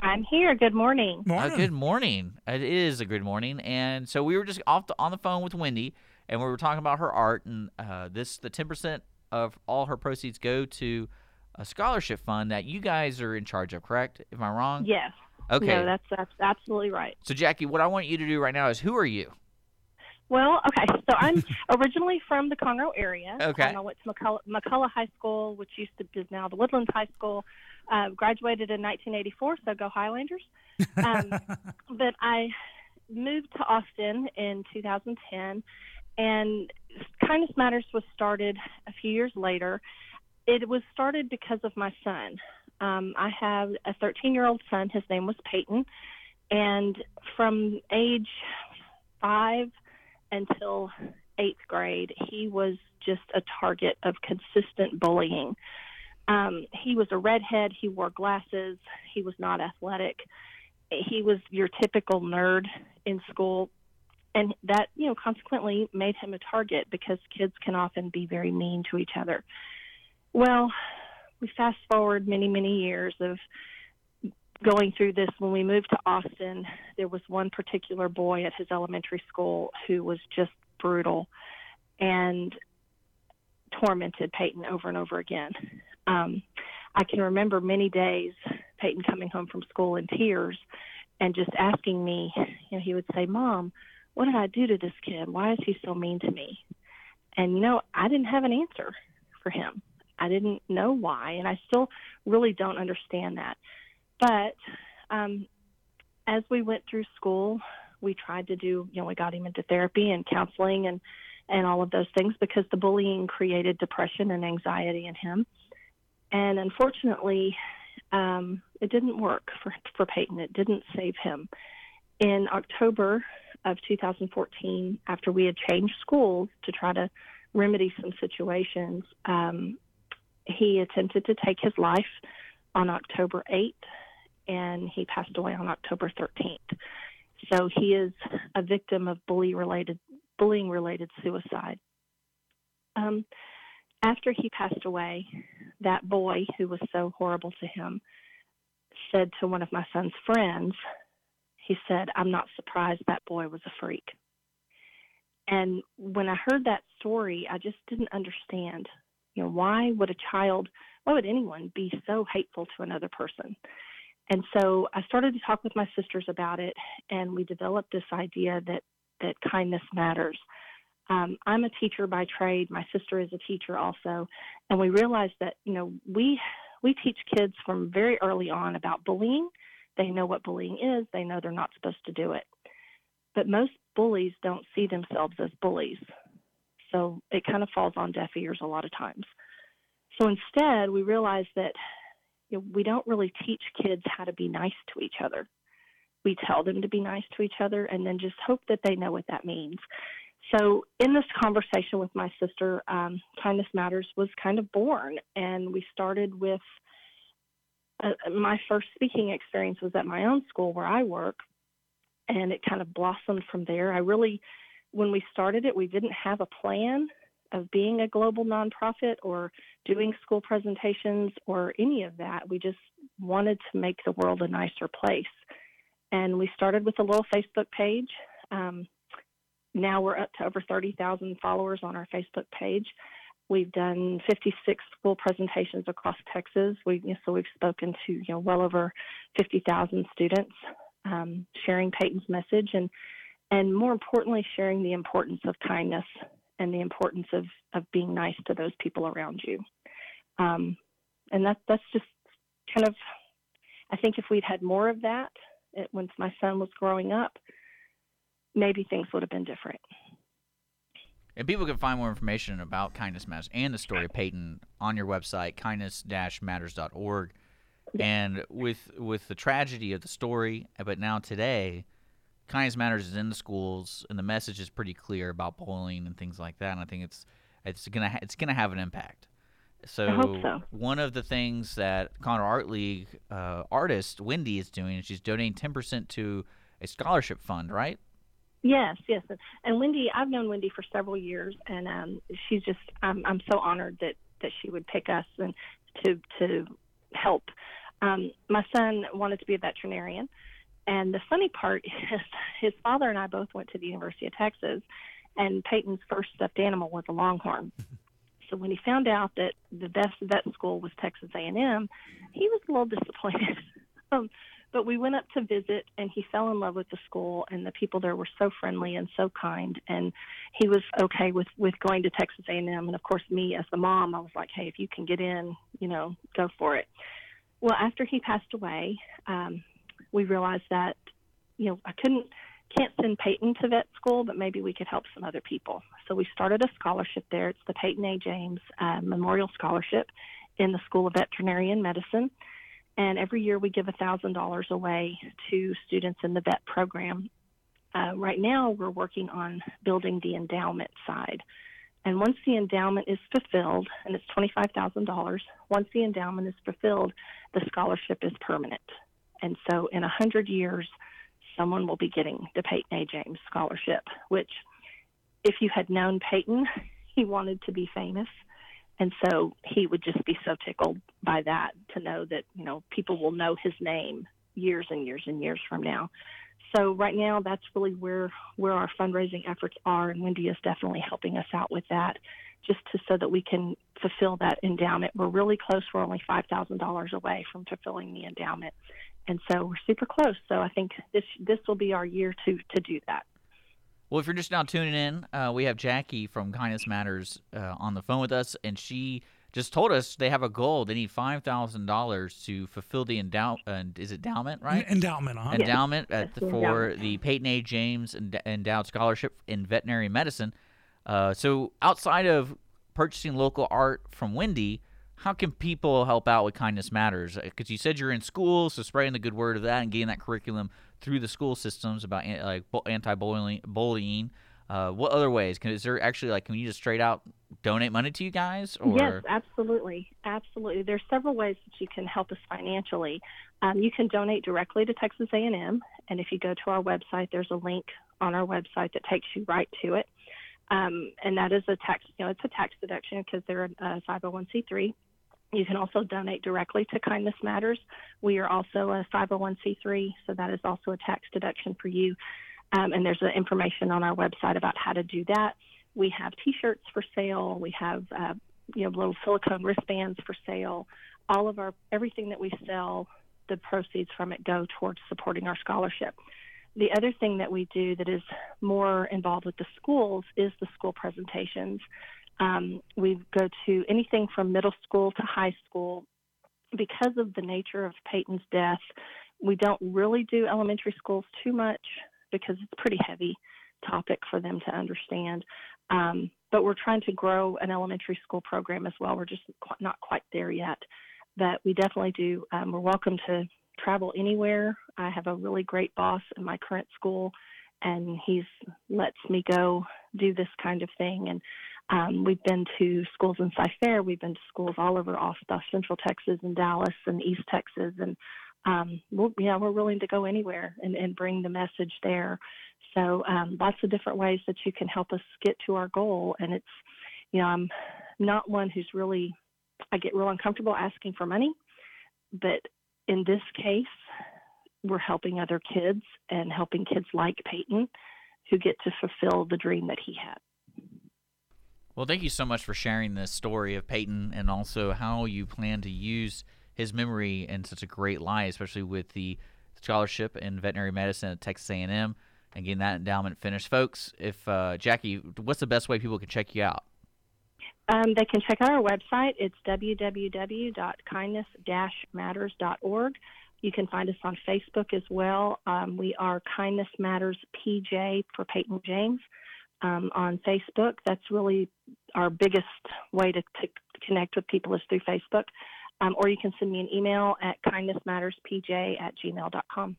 I'm here. Good morning. morning. Uh, good morning. It is a good morning. And so we were just off the, on the phone with Wendy, and we were talking about her art. And uh, this the ten percent of all her proceeds go to a scholarship fund that you guys are in charge of, correct? Am I wrong? Yes. Okay. No, that's, that's absolutely right. So, Jackie, what I want you to do right now is who are you? Well, okay, so I'm originally from the Conroe area. Okay. Um, I went to McCullough, McCullough High School, which used to is now the Woodlands High School. Uh, graduated in nineteen eighty-four, so go Highlanders. Um, but I moved to Austin in two thousand ten, and Kindness Matters was started a few years later. It was started because of my son. Um, I have a thirteen-year-old son. His name was Peyton. And from age five until eighth grade, he was just a target of consistent bullying. Um, he was a redhead. He wore glasses. He was not athletic. He was your typical nerd in school. And that, you know, consequently made him a target because kids can often be very mean to each other. Well, we fast forward many, many years of going through this. When we moved to Austin, there was one particular boy at his elementary school who was just brutal and tormented Peyton over and over again. Um, I can remember many days Peyton coming home from school in tears and just asking me, you know, he would say, "Mom, what did I do to this kid? Why is he so mean to me?" And, you know, I didn't have an answer for him. I didn't know why, and I still really don't understand that. But um, as we went through school, we tried to do, you know, we got him into therapy and counseling and, and all of those things because the bullying created depression and anxiety in him. And unfortunately, um, it didn't work for, for Peyton. It didn't save him. In October of two thousand fourteen, after we had changed schools to try to remedy some situations, um, he attempted to take his life on October eighth, and he passed away on October thirteenth. So he is a victim of bully-related, bullying-related suicide. Um, after he passed away, that boy who was so horrible to him said to one of my son's friends, he said, "I'm not surprised that boy was a freak." And when I heard that story, I just didn't understand. You know, why would a child, why would anyone be so hateful to another person? And so I started to talk with my sisters about it, and we developed this idea that, that kindness matters. Um, I'm a teacher by trade. My sister is a teacher also. And we realized that, you know, we we teach kids from very early on about bullying. They know what bullying is. They know they're not supposed to do it. But most bullies don't see themselves as bullies. So it kind of falls on deaf ears a lot of times. So instead, we realized that, you know, we don't really teach kids how to be nice to each other. We tell them to be nice to each other and then just hope that they know what that means. So in this conversation with my sister, um, Kindness Matters was kind of born. And we started with uh, my first speaking experience was at my own school where I work. And it kind of blossomed from there. I really, when we started it, we didn't have a plan of being a global nonprofit or doing school presentations or any of that. We just wanted to make the world a nicer place. And we started with a little Facebook page. Um, now we're up to over thirty thousand followers on our Facebook page. We've done fifty-six school presentations across Texas. We, so we've spoken to, you know, well over fifty thousand students. Um, sharing Peyton's message and, and more importantly, sharing the importance of kindness and the importance of, of being nice to those people around you. Um, and that, that's just kind of, I think if we'd had more of that it, when my son was growing up, maybe things would have been different. And people can find more information about Kindness Matters and the story of Peyton on your website, kindness dash matters dot org. And with with the tragedy of the story, but now today, Kindness Matters is in the schools, and the message is pretty clear about bullying and things like that. And I think it's it's gonna ha- it's gonna have an impact. So, I hope so. One of the things that Conroe Art League uh, artist Wendy is doing is she's donating ten percent to a scholarship fund, right? Yes, yes. And Wendy, I've known Wendy for several years, and um, she's just I'm I'm so honored that, that she would pick us and to to help. Um, my son wanted to be a veterinarian, and the funny part is his father and I both went to the University of Texas, and Peyton's first stuffed animal was a longhorn. So when he found out that the best vet school was Texas A and M, he was a little disappointed. um, but we went up to visit, and he fell in love with the school, and the people there were so friendly and so kind, and he was okay with, with going to Texas A and M. And, of course, me as the mom, I was like, hey, if you can get in, you know, go for it. Well, after he passed away, um, we realized that, you know, I couldn't, can't send Peyton to vet school, but maybe we could help some other people. So we started a scholarship there. It's the Peyton A. James uh, Memorial Scholarship in the School of Veterinarian Medicine. And every year we give one thousand dollars away to students in the vet program. Uh, right now we're working on building the endowment side. And once the endowment is fulfilled, and it's twenty-five thousand dollars, once the endowment is fulfilled, the scholarship is permanent. And so in one hundred years, someone will be getting the Peyton A. James Scholarship, which if you had known Peyton, he wanted to be famous. And so he would just be so tickled by that, to know that, you know, people will know his name years and years and years from now. So right now, that's really where where our fundraising efforts are, and Wendy is definitely helping us out with that, just to, so that we can fulfill that endowment. We're really close. We're only five thousand dollars away from fulfilling the endowment, and so we're super close. So I think this this will be our year to to do that. Well, if you're just now tuning in, uh, we have Jackie from Kindness Matters uh, on the phone with us, and she just told us they have a goal. They need five thousand dollars to fulfill the endowment. Uh, is it endowment, right? Endowment, huh? Endowment yes. at the, the for endowment. The Peyton A. James Endowed Scholarship in Veterinary Medicine. Uh, so outside of purchasing local art from Wendy, how can people help out with Kindness Matters? Because you said you're in schools, so spreading the good word of that and getting that curriculum through the school systems about like anti-bullying, bullying. Uh, what other ways? Can, is there actually, like, can you just straight out donate money to you guys? Or? Yes, absolutely. Absolutely. There's several ways that you can help us financially. Um, you can donate directly to Texas A and M, and if you go to our website, there's a link on our website that takes you right to it. Um, and that is a tax, you know, it's a tax deduction because they're a five oh one c three. You can also donate directly to Kindness Matters. We are also a five oh one c three, so that is also a tax deduction for you. Um, and there's information on our website about how to do that. We have T-shirts for sale. We have uh, you know little silicone wristbands for sale. All of our everything that we sell, the proceeds from it go towards supporting our scholarship. The other thing that we do that is more involved with the schools is the school presentations. Um, we go to anything from middle school to high school. Because of the nature of Peyton's death, we don't really do elementary schools too much, because it's a pretty heavy topic for them to understand. Um, but we're trying to grow an elementary school program as well. We're just not quite there yet, but we definitely do. Um, we're welcome to travel anywhere. I have a really great boss in my current school, and he's lets me go do this kind of thing. And um, we've been to schools in Cyfair. We've been to schools all over Austin, Central Texas and Dallas and East Texas, and Um, we'll, yeah, we're willing to go anywhere and, and bring the message there. So um, lots of different ways that you can help us get to our goal. And it's, you know, I'm not one who's really, I get real uncomfortable asking for money. But in this case, we're helping other kids and helping kids like Peyton who get to fulfill the dream that he had. Well, thank you so much for sharing this story of Peyton and also how you plan to use his memory in such a great light, especially with the scholarship in veterinary medicine at Texas A and M and getting that endowment finished. Folks, if uh, Jackie, what's the best way people can check you out? Um, they can check out our website. It's w w w dot kindness dash matters dot org. You can find us on Facebook as well. Um, we are Kindness Matters P J for Peyton James um, on Facebook. That's really our biggest way to, to connect with people is through Facebook. Um, or you can send me an email at kindness matters p j at gmail dot com.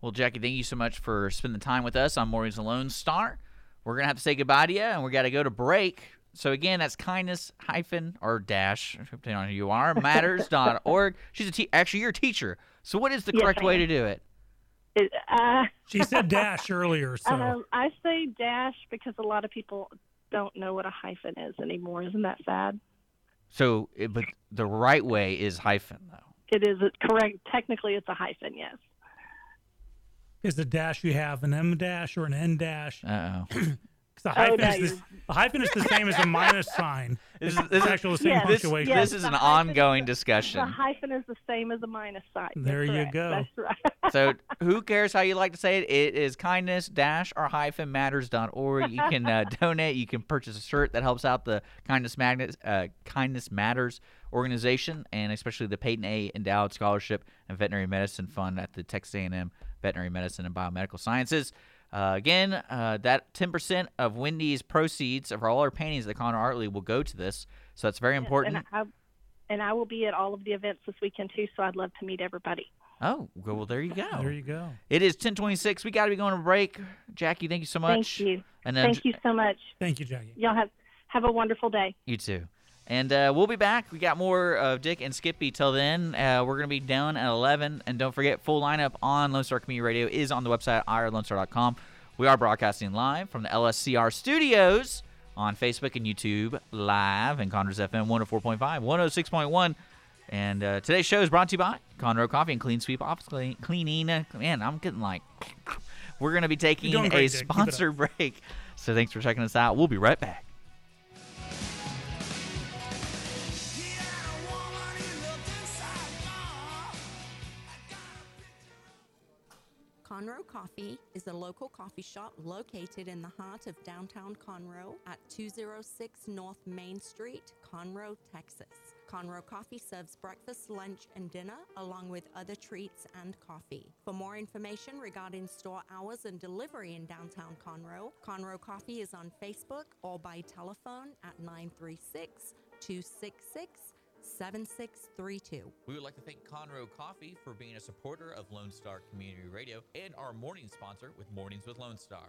Well, Jackie, thank you so much for spending the time with us on Mornings Lone Star. We're going to have to say goodbye to you, and we got to go to break. So, again, that's kindness hyphen or dash, depending on who you are, matters dot org. She's a te- actually, you're a teacher. So what is the yes, correct way to do it? it uh, she said dash earlier. So uh, I say dash because a lot of people don't know what a hyphen is anymore. Isn't that sad? So, but the right way is hyphen, though. It is correct. Technically, it's a hyphen, yes. Is the dash you have an M dash or an N dash? Uh-oh. The hyphen, oh, is the, the hyphen is the same as a minus sign. This is, this is actually the same yes, punctuation. Yes, this is an ongoing is, discussion. The hyphen is the same as a minus sign. There That's you right. go. That's right. So who cares how you like to say it? It is kindness dash or hyphen matters dot org. You can uh, donate. You can purchase a shirt that helps out the Kindness Magnets, uh, Kindness Matters organization, and especially the Peyton A. Endowed Scholarship and Veterinary Medicine Fund at the Texas A and M Veterinary Medicine and Biomedical Sciences. Uh, again, uh, that ten percent of Wendy's proceeds of all our paintings at the Conroe Art League will go to this, so that's very important. And I, and I will be at all of the events this weekend, too, so I'd love to meet everybody. Oh, well, there you go. There you go. It is ten twenty-six. We got to be going to break. Jackie, thank you so much. Thank you. And, uh, thank you so much. Thank you, Jackie. Y'all have Have a wonderful day. You too. And uh, we'll be back. We got more of Dick and Skippy. Till then, uh, we're going to be down at eleven. And don't forget, full lineup on Lone Star Community Radio is on the website, I R Lone Star dot com. We are broadcasting live from the L S C R studios on Facebook and YouTube live and Conroe's F M one oh four point five, one oh six point one. And uh, today's show is brought to you by Conroe Coffee and Clean Sweep Office clean, Cleaning. Man, I'm getting like... We're going to be taking a great, sponsor break. So thanks for checking us out. We'll be right back. Conroe Coffee is a local coffee shop located in the heart of downtown Conroe at two oh six North Main Street, Conroe, Texas. Conroe Coffee serves breakfast, lunch, and dinner, along with other treats and coffee. For more information regarding store hours and delivery in downtown Conroe, Conroe Coffee is on Facebook or by telephone at nine three six, two six six, seven six three two. We would like to thank Conroe Coffee for being a supporter of Lone Star Community Radio and our morning sponsor with Mornings with Lone Star.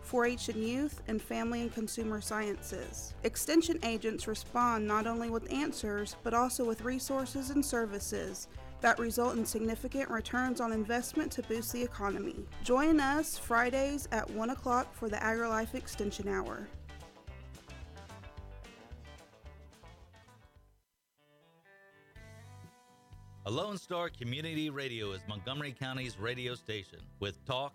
four H and youth, and family and consumer sciences. Extension agents respond not only with answers, but also with resources and services that result in significant returns on investment to boost the economy. Join us Fridays at one o'clock for the AgriLife Extension Hour. A Lone Star Community Radio is Montgomery County's radio station with talk,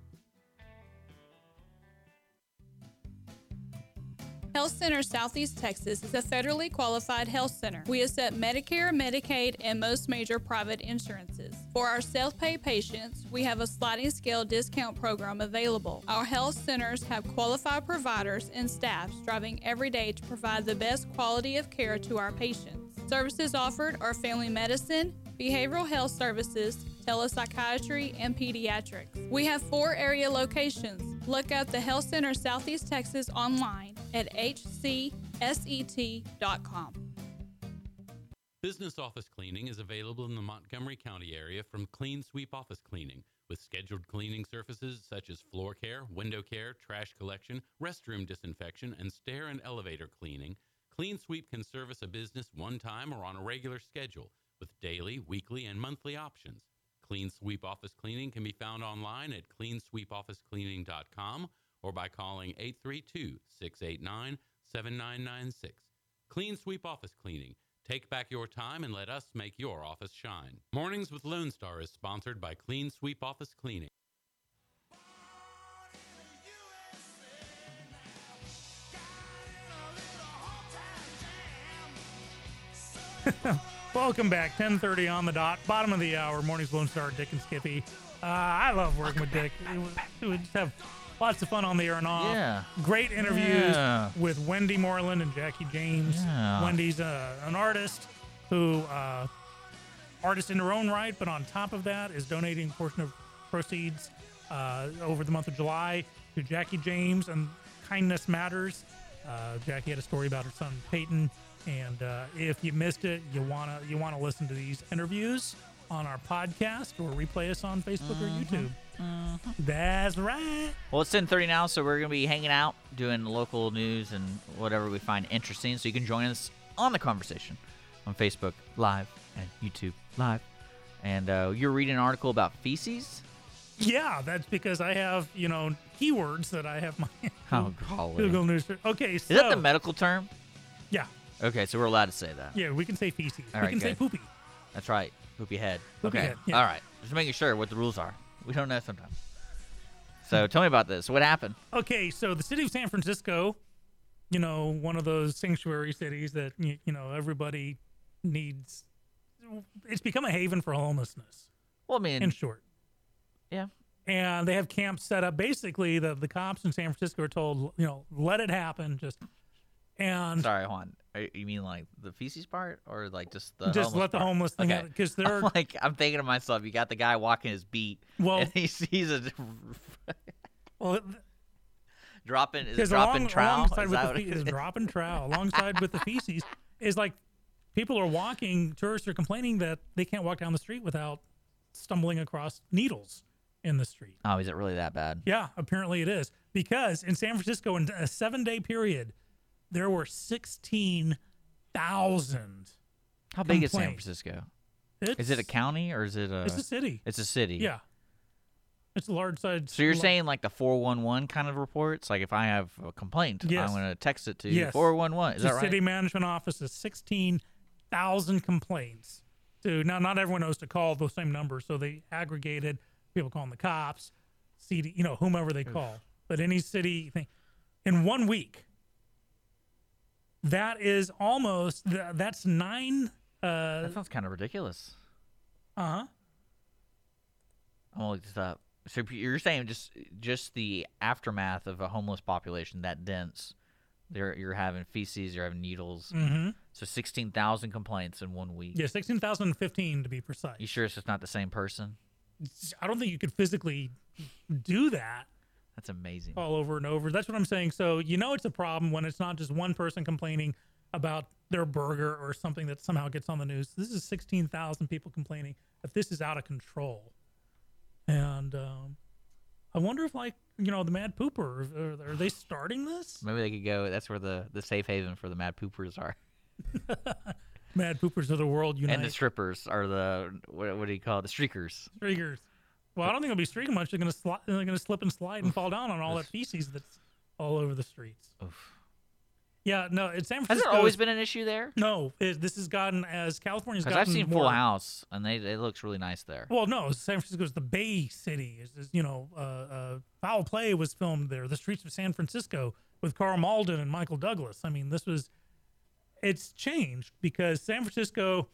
Health Center Southeast Texas is a federally qualified health center. We accept Medicare, Medicaid, and most major private insurances. For our self-pay patients, we have a sliding scale discount program available. Our health centers have qualified providers and staff striving every day to provide the best quality of care to our patients. Services offered are family medicine, behavioral health services, telepsychiatry, and pediatrics. We have four area locations. Look up the Health Center Southeast Texas online at h c s e t dot com. Business office cleaning is available in the Montgomery County area from Clean Sweep Office Cleaning, with scheduled cleaning services such as floor care, window care, trash collection, restroom disinfection, and stair and elevator cleaning. Clean Sweep can service a business one time or on a regular schedule with daily, weekly, and monthly options. Clean Sweep Office Cleaning can be found online at clean sweep office cleaning dot com or by calling eight three two, six eight nine, seven nine nine six. Clean Sweep Office Cleaning. Take back your time and let us make your office shine. Mornings with Lone Star is sponsored by Clean Sweep Office Cleaning. Welcome back, ten thirty on the dot, bottom of the hour, Mornings Lone Star, Dick and Skippy. Uh, I love working with Dick. We just have lots of fun on the air and off. Yeah. Great interviews yeah. with Wendy Moreland and Jackie James. Yeah. Wendy's uh, an artist who, uh, artist in her own right, but on top of that is donating a portion of proceeds uh, over the month of July to Jackie James and Kindness Matters. Uh, Jackie had a story about her son, Peyton. And uh, if you missed it, you wanna you wanna listen to these interviews on our podcast or replay us on Facebook mm-hmm. or YouTube. Mm-hmm. That's right. Well, it's ten thirty now, so we're gonna be hanging out, doing local news and whatever we find interesting. So you can join us on the conversation on Facebook Live and YouTube Live. And uh, you're reading an article about feces. Yeah, that's because I have, you know, keywords that I have my oh, golly. Google News. Okay, so is that the medical term? Yeah. Okay, so we're allowed to say that. Yeah, we can say feces. All we right, can good. say poopy. That's right. Poopy head. Poopy okay. Head, yeah. All right. Just making sure what the rules are. We don't know sometimes. So tell me about this. What happened? Okay, so the city of San Francisco, you know, one of those sanctuary cities that, you, you know, everybody needs. It's become a haven for homelessness. Well, I mean. In short. Yeah. And they have camps set up. Basically, the, the cops in San Francisco are told, you know, let it happen. Just and sorry, Juan. You mean like the feces part, or like just the just let the part? Homeless thing okay. out? Because they're I'm like, I'm thinking to myself, you got the guy walking his beat. Well, and he sees a well dropping is dropping along, trowel. Alongside is, with the fe- is? is dropping trowel alongside with the feces is like people are walking. Tourists are complaining that they can't walk down the street without stumbling across needles in the street. Oh, is it really that bad? Yeah, apparently it is, because in San Francisco, in a seven-day period, there were sixteen thousand. How big complaints. Is San Francisco? It's, is it a county or is it a... It's a city. It's a city. Yeah. It's a large side... So you're large. Saying like the four one one kind of reports? Like if I have a complaint, yes. I'm going to text it to yes. four one one. Is the that right? The city management office is sixteen thousand complaints. To, now, not everyone knows to call those same numbers, so they aggregated people calling the cops, C D, you know, whomever they call. Oof. But any city thing. In one week... That is almost, that's nine. Uh, that sounds kind of ridiculous. Uh-huh. I'm going to look this up. So you're saying just just the aftermath of a homeless population that dense, they're, you're having feces, you're having needles. Mm-hmm. So sixteen thousand complaints in one week. Yeah, sixteen thousand fifteen to be precise. You sure it's just not the same person? I don't think you could physically do that. That's amazing. All over and over. That's what I'm saying. So you know it's a problem when it's not just one person complaining about their burger or something that somehow gets on the news. This is sixteen thousand people complaining that this is out of control. And um, I wonder if, like, you know, the Mad Pooper, are, are they starting this? Maybe they could go, that's where the, the safe haven for the Mad Poopers are. Mad Poopers of the world unite. And the strippers are the, what, what do you call it, the streakers. Streakers. Well, I don't think it'll be streaking much. They're going to sli- they're going to slip and slide and Oof. Fall down on all that feces that's all over the streets. Oof. Yeah, no, it's San Francisco. Has there always been an issue there? No, it, this has gotten as California's gotten. Because I've seen more, Full House, and they it looks really nice there. Well, no, San Francisco's the Bay City. It's, it's, you know, uh, uh, Foul Play was filmed there. The Streets of San Francisco with Carl Malden and Michael Douglas. I mean, this was. It's changed because San Francisco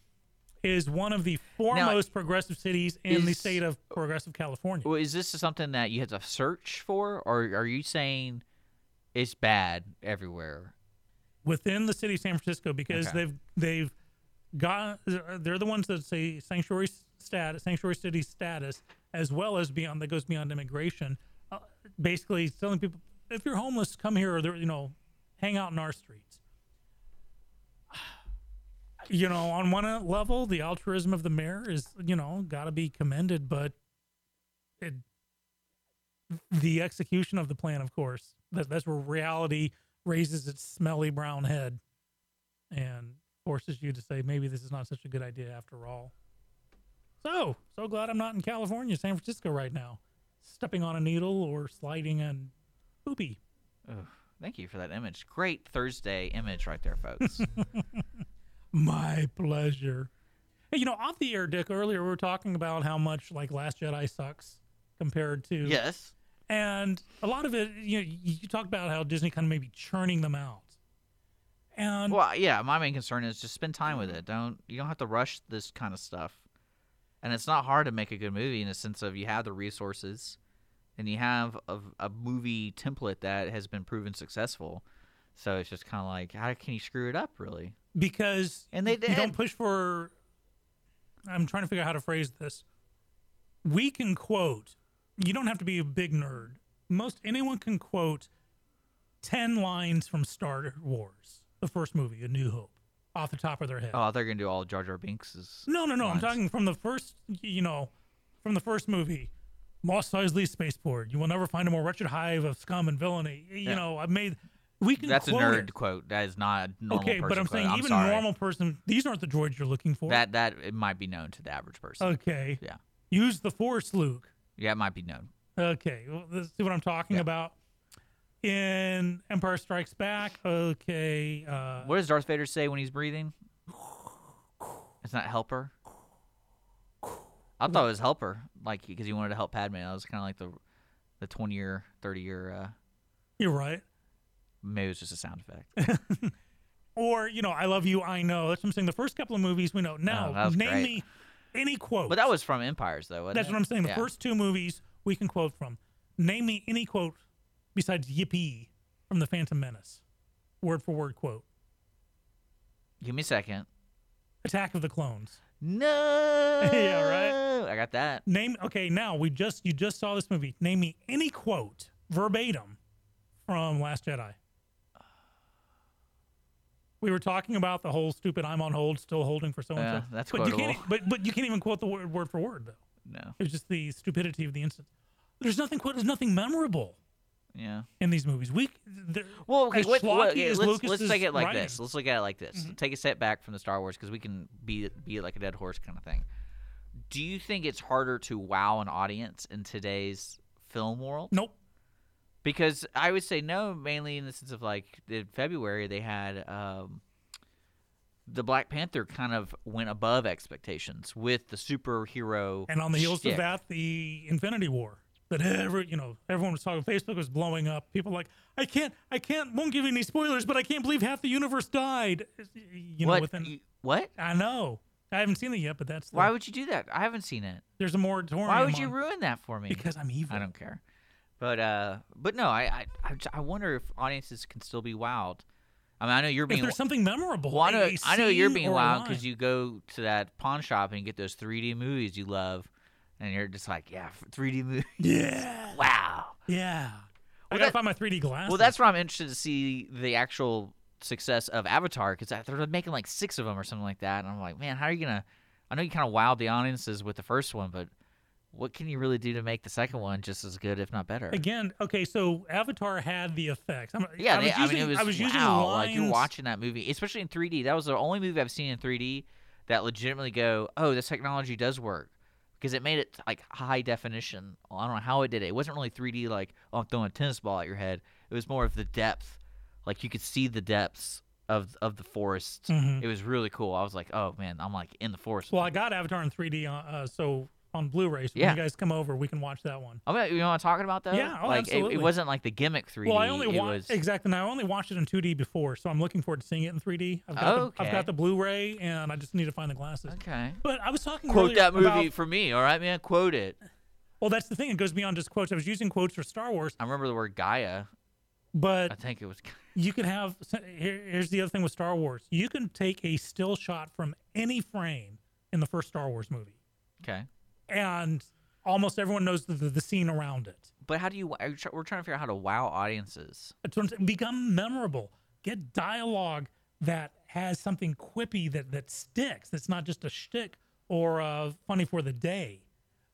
is one of the foremost now, progressive cities in is, the state of progressive California. Is this something that you have to search for, or are you saying it's bad everywhere? Within the city of San Francisco, because okay. they've they've got they're the ones that say sanctuary status, sanctuary city status, as well as beyond that goes beyond immigration. Uh, basically, telling people if you're homeless, come here, or you know, hang out in our streets. You know, on one level, the altruism of the mayor is, you know, got to be commended, but it, the execution of the plan, of course, that, that's where reality raises its smelly brown head and forces you to say, maybe this is not such a good idea after all. So, so glad I'm not in California, San Francisco right now, stepping on a needle or sliding on poopy. Oh, thank you for that image. Great Thursday image right there, folks. My pleasure. Hey, you know, off the air, Dick, earlier we were talking about how much, like, Last Jedi sucks compared to... Yes. And a lot of it, you know, you talked about how Disney kind of maybe churning them out. And... Well, yeah, my main concern is just spend time with it. Don't You don't have to rush this kind of stuff. And it's not hard to make a good movie in the sense of you have the resources and you have a, a movie template that has been proven successful. So it's just kind of like, how can you screw it up, really? Because and they you don't push for, I'm trying to figure out how to phrase this. We can quote, you don't have to be a big nerd. Most anyone can quote ten lines from Star Wars, the first movie, A New Hope, off the top of their head. Oh, they're going to do all Jar Jar Binks's No, no, no. Lines. I'm talking from the first, you know, from the first movie, Mos Eisley Spaceport. You will never find a more wretched hive of scum and villainy. You yeah. know, I've made... We can That's quote a nerd it. Quote. That is not a normal person. Okay, but I'm quote. Saying I'm even a normal person, these aren't the droids you're looking for. That that it might be known to the average person. Okay. Yeah. Use the Force, Luke. Yeah, it might be known. Okay. Well, let's see what I'm talking yeah. about. In Empire Strikes Back, okay. Uh, what does Darth Vader say when he's breathing? It's not helper. I thought it was helper, like, because he wanted to help Padme. That was kind of like the the twenty-year, thirty-year. Uh, You're right. Maybe it was just a sound effect. Or, you know, I love you, I know. That's what I'm saying. The first couple of movies we know. Now, oh, name great. me any quote. But that was from Empires, though, wasn't That's it? what I'm saying. The yeah. first two movies we can quote from. Name me any quote besides yippee from The Phantom Menace. Word for word quote. Give me a second. Attack of the Clones. No. Yeah, right? I got that. Name. Okay, now, we just you just saw this movie. Name me any quote, verbatim, from Last Jedi. We were talking about the whole stupid "I'm on hold, still holding for so and so." Yeah, that's but quotable. You can't, but but you can't even quote the word, word for word though. No, it's just the stupidity of the instance. There's nothing quote. There's nothing memorable. Yeah. In these movies, we well, okay, what, what, yeah, let's let's take it like writing. this. Let's look at it like this. Mm-hmm. Take a step back from the Star Wars because we can be be like a dead horse kind of thing. Do you think it's harder to wow an audience in today's film world? Nope. Because I would say no, mainly in the sense of like in February they had um, the Black Panther kind of went above expectations with the superhero, and on the heels shtick. of that, the Infinity War that every you know everyone was talking. Facebook was blowing up. People were like I can't, I can't, won't give you any spoilers, but I can't believe half the universe died. You know, what? Within, what? I know. I haven't seen it yet, but that's the, why would you do that? I haven't seen it. There's a moratorium. Why would on, you ruin that for me? Because I'm evil. I don't care. But uh, but no, I I I wonder if audiences can still be wowed. I mean, I know you're being. If there's something memorable. Well, I know I know you're being wowed because you go to that pawn shop and you get those three D movies you love, and you're just like, yeah, three D movies. Yeah. Wow. Yeah. Well, I gotta that, find my three D glasses. Well, that's where I'm interested to see the actual success of Avatar because they're making like six of them or something like that, and I'm like, man, how are you gonna? I know you kind of wowed the audiences with the first one, but. What can you really do to make the second one just as good, if not better? Again, okay, so Avatar had the effects. I'm, yeah, I was they, using, I mean, it was, I was wow, using lines. Like you're watching that movie, especially in three D. That was the only movie I've seen in three D that legitimately go, oh, this technology does work because it made it like high definition. I don't know how it did it. It wasn't really three D like, oh, I'm throwing a tennis ball at your head. It was more of the depth. Like you could see the depths of of the forest. Mm-hmm. It was really cool. I was like, oh, man, I'm like in the forest. Well, I got Avatar in three D, uh, so... on Blu-ray, so yeah. when you guys come over, we can watch that one. I mean, you know what I'm talking about, though? Yeah, oh, like, absolutely. It, it wasn't like the gimmick three D. Well, I only wa- was... Exactly, and I only watched it in two D before, so I'm looking forward to seeing it in three D. I've got, okay. the, I've got the Blu-ray, and I just need to find the glasses. Okay. But I was talking Quote that movie about... for me, all right, man? Quote it. Well, that's the thing. It goes beyond just quotes. I was using quotes for Star Wars. I remember the word Gaia. But... I think it was... You could have... Here, here's the other thing with Star Wars. You can take a still shot from any frame in the first Star Wars movie. Okay. And almost everyone knows the, the, the scene around it. But how do you? We're trying to figure out how to wow audiences. Become memorable. Get dialogue that has something quippy that that sticks. That's not just a shtick or a funny for the day.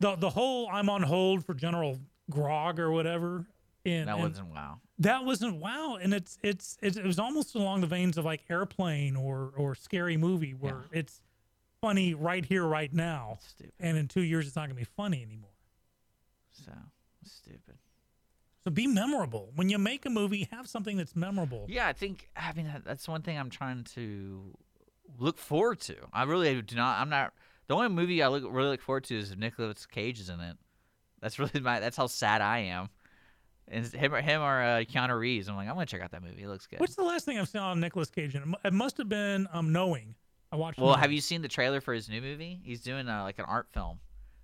The the whole I'm on hold for General Grog or whatever. And, that wasn't and wow. That wasn't wow, and it's, it's it's it was almost along the veins of like Airplane or or Scary Movie where yeah. it's. funny right here, right now, stupid. And in two years it's not going to be funny anymore. So stupid. So be memorable. When you make a movie, have something that's memorable. Yeah, I think I mean that's one thing I'm trying to look forward to. I really do not. I'm not. The only movie I look really look forward to is if Nicolas Cage is in it. That's really my. That's how sad I am. And him or him or uh, Keanu Reeves. I'm like, I'm gonna check out that movie. It looks good. What's the last thing I've seen on Nicolas Cage? In? It must have been um, Knowing. I watched well, have you seen the trailer for his new movie? He's doing uh, like an art film,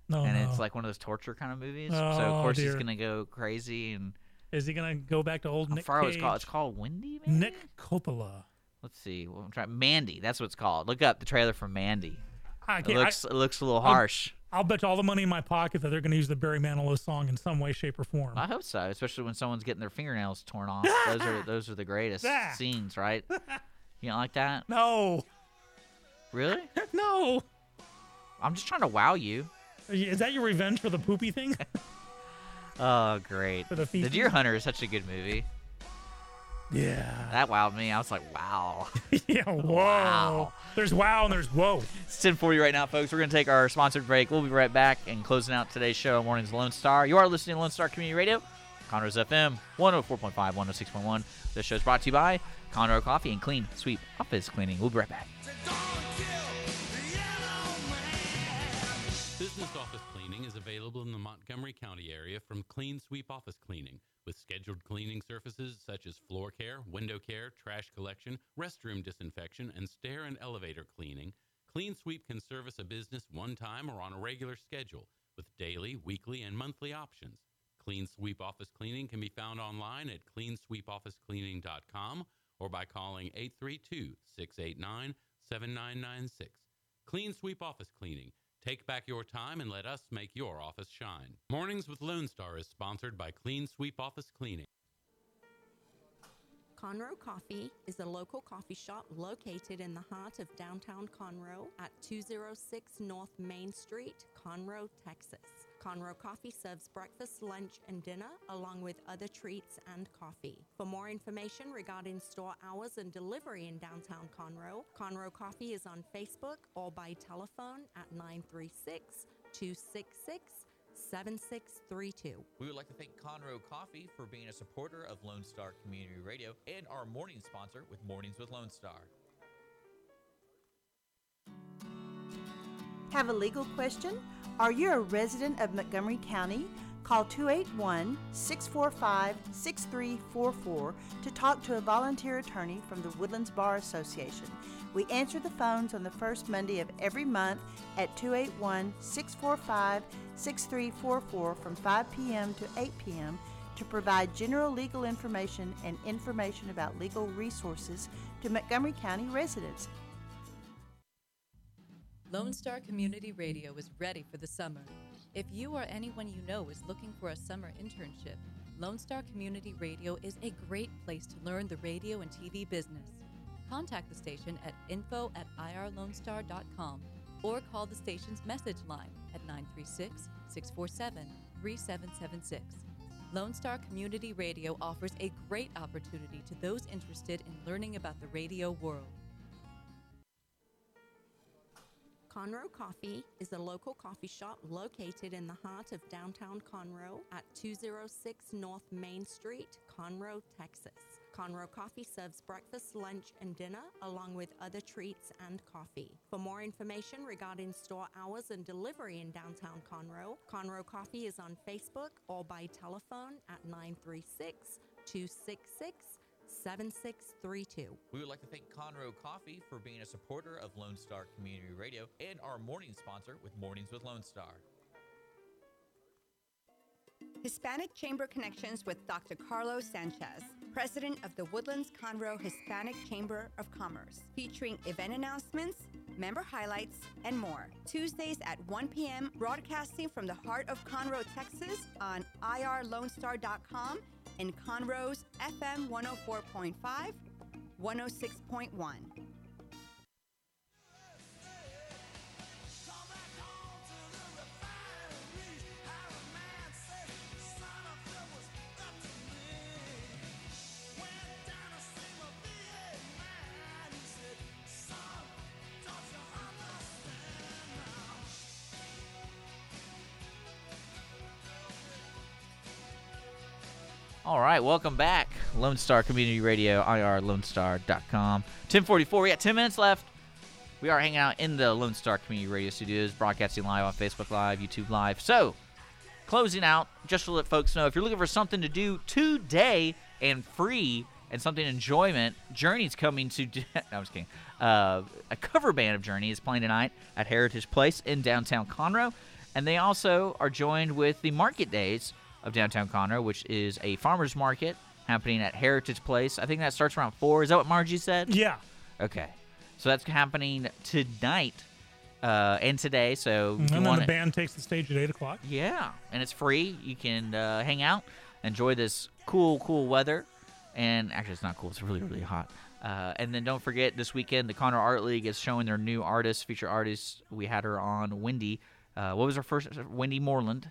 no, and no. it's like one of those torture kind of movies. Oh, so of course dear. he's gonna go crazy. And is he gonna go back to old Nick? Cage? It's called it's called Wendy. Maybe? Nick Coppola. Let's see. Well, I'm trying Mandy. That's what it's called. Look up the trailer for Mandy. I can't, it looks I, it looks a little harsh. I'll, I'll bet all the money in my pocket that they're gonna use the Barry Manilow song in some way, shape, or form. I hope so, especially when someone's getting their fingernails torn off. those are those are the greatest scenes, right? You don't like that? No. Really? No. I'm just trying to wow you. Is that your revenge for the poopy thing? Oh, great. For the, the Deer Hunter is such a good movie. Yeah. That wowed me. I was like, wow. Yeah, whoa. Wow. There's wow and there's whoa. It's ten forty right now, folks. We're going to take our sponsored break. We'll be right back and closing out today's show on Mornings Lone Star. You are listening to Lone Star Community Radio, Conroe's F M, one oh four point five, one oh six point one. This show is brought to you by Conroe Coffee and Clean Sweep Office Cleaning. We'll be right back. Business office cleaning is available in the Montgomery County area from Clean Sweep Office Cleaning, with scheduled cleaning services such as floor care, window care, trash collection, restroom disinfection, and stair and elevator cleaning. Clean Sweep can service a business one time or on a regular schedule, with daily, weekly, and monthly options. Clean Sweep Office Cleaning can be found online at clean sweep office cleaning dot com or by calling eight three two, six eight nine, seven nine nine six. Clean Sweep Office Cleaning. Take back your time and let us make your office shine. Mornings with Lone Star is sponsored by Clean Sweep Office Cleaning. Conroe Coffee is a local coffee shop located in the heart of downtown Conroe at two oh six North Main Street, Conroe, Texas. Conroe Coffee serves breakfast, lunch, and dinner, along with other treats and coffee. For more information regarding store hours and delivery in downtown Conroe, Conroe Coffee is on Facebook or by telephone at nine three six, two six six, seven six three two. We would like to thank Conroe Coffee for being a supporter of Lone Star Community Radio and our morning sponsor with Mornings with Lone Star. Have a legal question? Are you a resident of Montgomery County? Call two eight one, six four five, six three four four to talk to a volunteer attorney from the Woodlands Bar Association. We answer the phones on the first Monday of every month at two eight one, six four five, six three four four from five p.m. to eight p.m. to provide general legal information and information about legal resources to Montgomery County residents. Lone Star Community Radio is ready for the summer. If you or anyone you know is looking for a summer internship, Lone Star Community Radio is a great place to learn the radio and T V business. Contact the station at info at I R Lone Star dot com or call the station's message line at nine three six, six four seven, three seven seven six. Lone Star Community Radio offers a great opportunity to those interested in learning about the radio world. Conroe Coffee is a local coffee shop located in the heart of downtown Conroe at two oh six North Main Street, Conroe, Texas. Conroe Coffee serves breakfast, lunch, and dinner, along with other treats and coffee. For more information regarding store hours and delivery in downtown Conroe, Conroe Coffee is on Facebook or by telephone at nine three six, two six six, seven six three two. We would like to thank Conroe Coffee for being a supporter of Lone Star Community Radio and our morning sponsor with Mornings with Lone Star. Hispanic Chamber Connections with Doctor Carlos Sanchez, president of the Woodlands Conroe Hispanic Chamber of Commerce, featuring event announcements, member highlights, and more. Tuesdays at one p.m., broadcasting from the heart of Conroe, Texas on I R Lone Star dot com and Conroe's F M one oh four point five, one oh six point one. All right, welcome back. Lone Star Community Radio, I R Lone Star dot com. ten forty-four, we got ten minutes left. We are hanging out in the Lone Star Community Radio studios, broadcasting live on Facebook Live, YouTube Live. So, closing out, just to let folks know, if you're looking for something to do today and free and something enjoyment, Journey's coming to... no, I'm just kidding. Uh, a cover band of Journey is playing tonight at Heritage Place in downtown Conroe, and they also are joined with the Market Days of downtown Conroe, which is a farmer's market happening at Heritage Place. I think that starts around four. Is that what Margie said? Yeah. Okay. So that's happening tonight uh, and today. So and then the band takes the stage at eight o'clock. Yeah. And it's free. You can uh, hang out, enjoy this cool, cool weather. And actually, it's not cool. It's really, really hot. Uh, and then don't forget, this weekend, the Conroe Art League is showing their new artists, feature artists. We had her on, Wendy. Uh, what was her first? Wendy Moreland.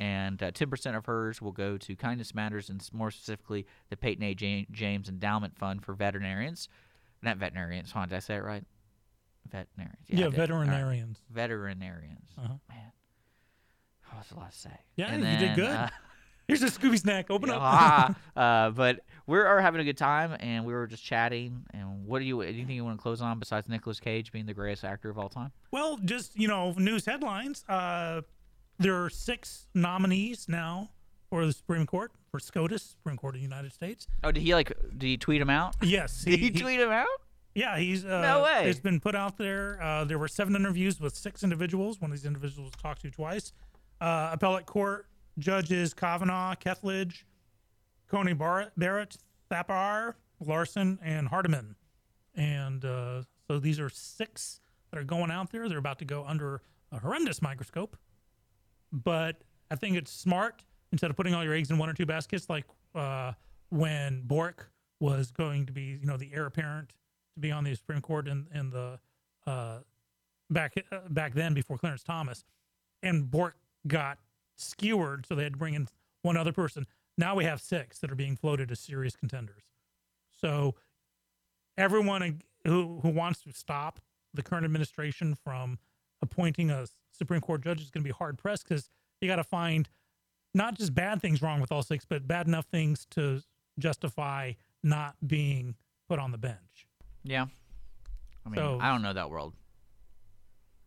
And uh, ten percent of hers will go to Kindness Matters, and more specifically, the Peyton A. James Endowment Fund for Veterinarians. Not veterinarians. Hold on, did I say it right? Veterinarians. Yeah, yeah veterinarians. Right. Veterinarians. Uh-huh. Man. Oh, that's a lot to say. Yeah, and you then, did good. Uh, Here's a Scooby snack. Open yeah. up. uh, but we are having a good time, and we were just chatting. And what do you? Anything you want to close on besides Nicolas Cage being the greatest actor of all time? Well, just you know, news headlines. Uh, there are six nominees now for the Supreme Court, for SCOTUS, Supreme Court of the United States. Oh, did he like? Did he tweet him out? Yes. He, did he, he tweet him out? Yeah, he's uh, no way. It's been put out there. Uh, there were seven interviews with six individuals. One of these individuals talked to twice. Uh, appellate court judges Kavanaugh, Kethledge, Coney Barrett, Barrett, Thapar, Larson, and Hardiman. And uh, so these are six that are going out there. They're about to go under a horrendous microscope. But I think it's smart, instead of putting all your eggs in one or two baskets, like uh, when Bork was going to be, you know, the heir apparent to be on the Supreme Court in, in the uh, back uh, back then before Clarence Thomas. And Bork got skewered, so they had to bring in one other person. Now we have six that are being floated as serious contenders. So everyone who who wants to stop the current administration from appointing a Supreme Court judge is going to be hard pressed, because you got to find not just bad things wrong with all six, but bad enough things to justify not being put on the bench. Yeah. I mean, so, I don't know that world.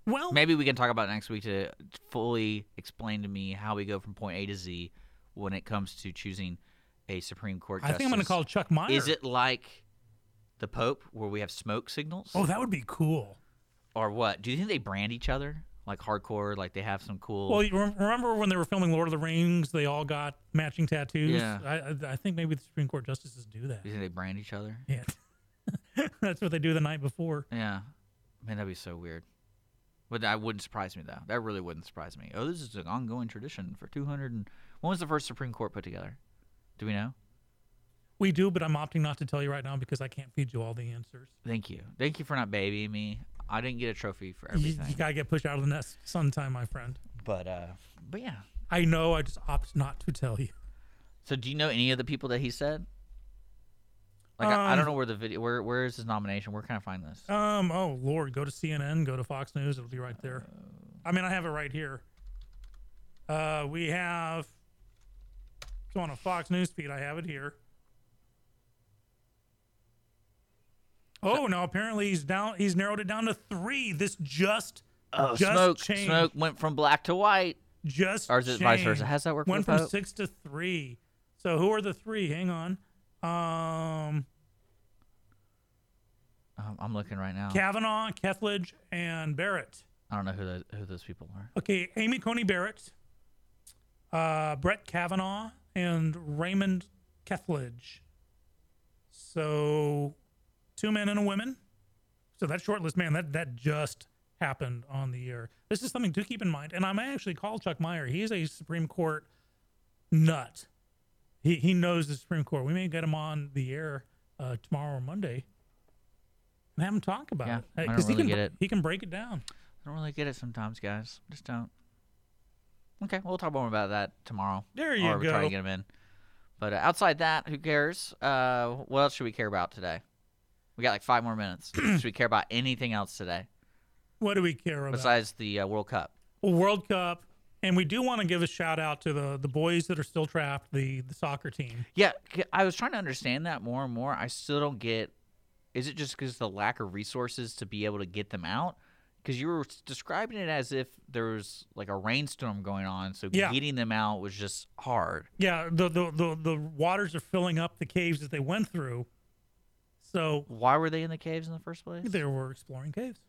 Well, maybe we can talk about it next week to fully explain to me how we go from point A to Z when it comes to choosing a Supreme Court justice. I think I'm going to call Chuck Meyer. Is it like the Pope where we have smoke signals? Oh, that would be cool. Or what? Do you think they brand each other? Like hardcore, like they have some cool... Well, you remember when they were filming Lord of the Rings, they all got matching tattoos? Yeah. I, I think maybe the Supreme Court justices do that. You think they brand each other? Yeah. That's what they do the night before. Yeah. Man, that'd be so weird. But that wouldn't surprise me, though. That really wouldn't surprise me. Oh, this is an ongoing tradition for two hundred and... When was the first Supreme Court put together? Do we know? We do, but I'm opting not to tell you right now because I can't feed you all the answers. Thank you. Thank you for not babying me. I didn't get a trophy for everything. You, you got to get pushed out of the nest sometime, my friend. But, uh, but yeah. I know. I just opt not to tell you. So do you know any of the people that he said? Like, um, I, I don't know where the video, where where is his nomination? Where can I find this? Um, oh Lord, go to C N N, go to Fox News. It'll be right there. Uh, I mean, I have it right here. Uh, we have, it's on a Fox News feed. I have it here. Oh no! Apparently he's down. He's narrowed it down to three. This just, oh, just smoke, changed. Smoke went from black to white. Just or is it changed. Vice versa? How's that work? Went from Pope? six to three. So who are the three? Hang on. Um, um, I'm looking right now. Kavanaugh, Kethledge, and Barrett. I don't know who those, who those people are. Okay, Amy Coney Barrett, uh, Brett Kavanaugh, and Raymond Kethledge. So two men and a woman. So that short list, man, that, that just happened on the year. This is something to keep in mind. And I may actually call Chuck Meyer. He is a Supreme Court nut. He he knows the Supreme Court. We may get him on the air uh, tomorrow or Monday and have him talk about yeah, it. I don't really he can, get it. He can break it down. I don't really get it sometimes, guys. Just don't. Okay, we'll talk more about that tomorrow. There you or go. Or we try to get him in. But uh, outside that, who cares? Uh, what else should we care about today? We got like five more minutes. Should we care about anything else today? What do we care about? Besides the uh, World Cup. Well, World Cup. And we do want to give a shout out to the, the boys that are still trapped, the, the soccer team. Yeah, I was trying to understand that more and more. I still don't get, is it just because the lack of resources to be able to get them out? Because you were describing it as if there was like a rainstorm going on, so yeah. getting them out was just hard. Yeah, the, the, the, the waters are filling up the caves that they went through. So why were they in the caves in the first place? They were exploring caves,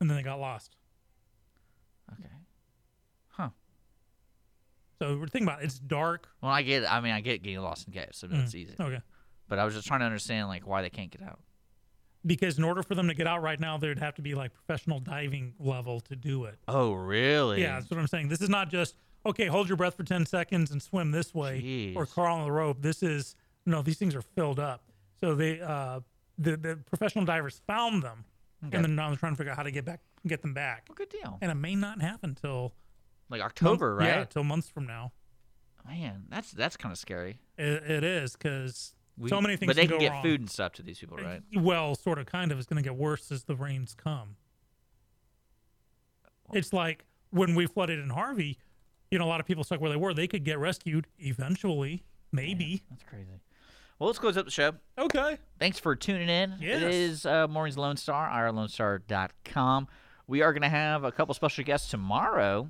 and then they got lost. Okay. So we're thinking about it. It's dark. Well, I get it. I mean, I get getting lost in caves, so that's mm. easy. Okay. But I was just trying to understand, like, why they can't get out. Because in order for them to get out right now, there'd have to be, like, professional diving level to do it. Oh, really? Yeah, that's what I'm saying. This is not just, okay, hold your breath for ten seconds and swim this way. Jeez. Or crawl on the rope. This is, you know, these things are filled up. So they, uh, the, the professional divers found them, okay. and then now they're trying to figure out how to get back, get them back. Well, good deal. And it may not happen until... Like October, Month, right? Yeah, till months from now. Man, that's that's kind of scary. It, it is, because so many things. But they can, can get wrong. Food and stuff to these people, right? Well, sort of, kind of. It's going to get worse as the rains come. Well, it's like when we flooded in Harvey. you know, a lot of people stuck where they were. They could get rescued eventually, maybe. Yeah, that's crazy. Well, let's close up the show. Okay. Thanks for tuning in. Yes. It is uh, Mornings Lone Star, I R Lone Star dot com. We are going to have a couple special guests tomorrow.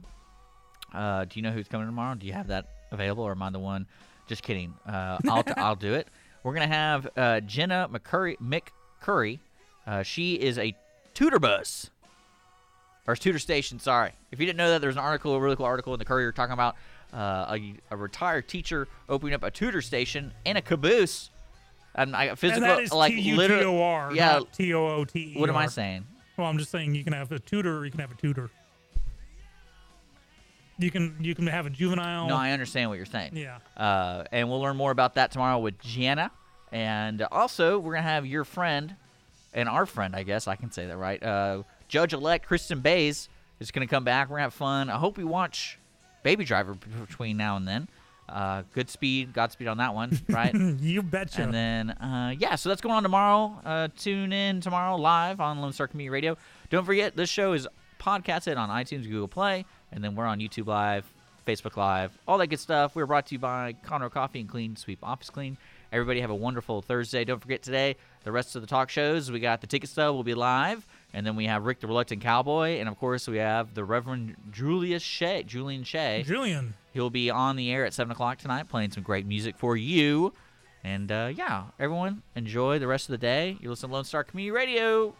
Uh, do you know who's coming tomorrow? Do you have that available, or am I the one? Just kidding. Uh, I'll t- I'll do it. We're going to have uh, Jenna McCurry. McCurry. Uh, she is a tutor bus, or tutor station, sorry. If you didn't know that, there's an article, a really cool article in the Courier talking about Uh, a, a retired teacher opening up a tutor station in a caboose. And I physical, and that is like T U T O R, yeah, not T O O T E R. What am I saying? Well, I'm just saying you can have a tutor or you can have a tutor. You can you can have a juvenile. No, I understand what you're saying. Yeah. Uh, and we'll learn more about that tomorrow with Jana. And also, we're going to have your friend, and our friend, I guess I can say that, right? Uh, Judge-elect Kristen Bays is going to come back. We're going to have fun. I hope we watch Baby Driver between now and then. Uh, good speed, Godspeed on that one, right? You betcha. And then, uh, yeah, so that's going on tomorrow. Uh, tune in tomorrow live on Lone Star Community Radio. Don't forget, this show is podcasted on iTunes, Google Play, and then we're on YouTube Live, Facebook Live, all that good stuff. We're brought to you by Conroe Coffee and Clean Sweep Office Clean. Everybody have a wonderful Thursday. Don't forget today, the rest of the talk shows. We got the ticket stub will be live. And then we have Rick the Reluctant Cowboy. And, of course, we have the Reverend Julius Shea, Julian Shea. Julian. He'll be on the air at seven o'clock tonight playing some great music for you. And, uh, yeah, everyone, enjoy the rest of the day. You listen to Lone Star Community Radio.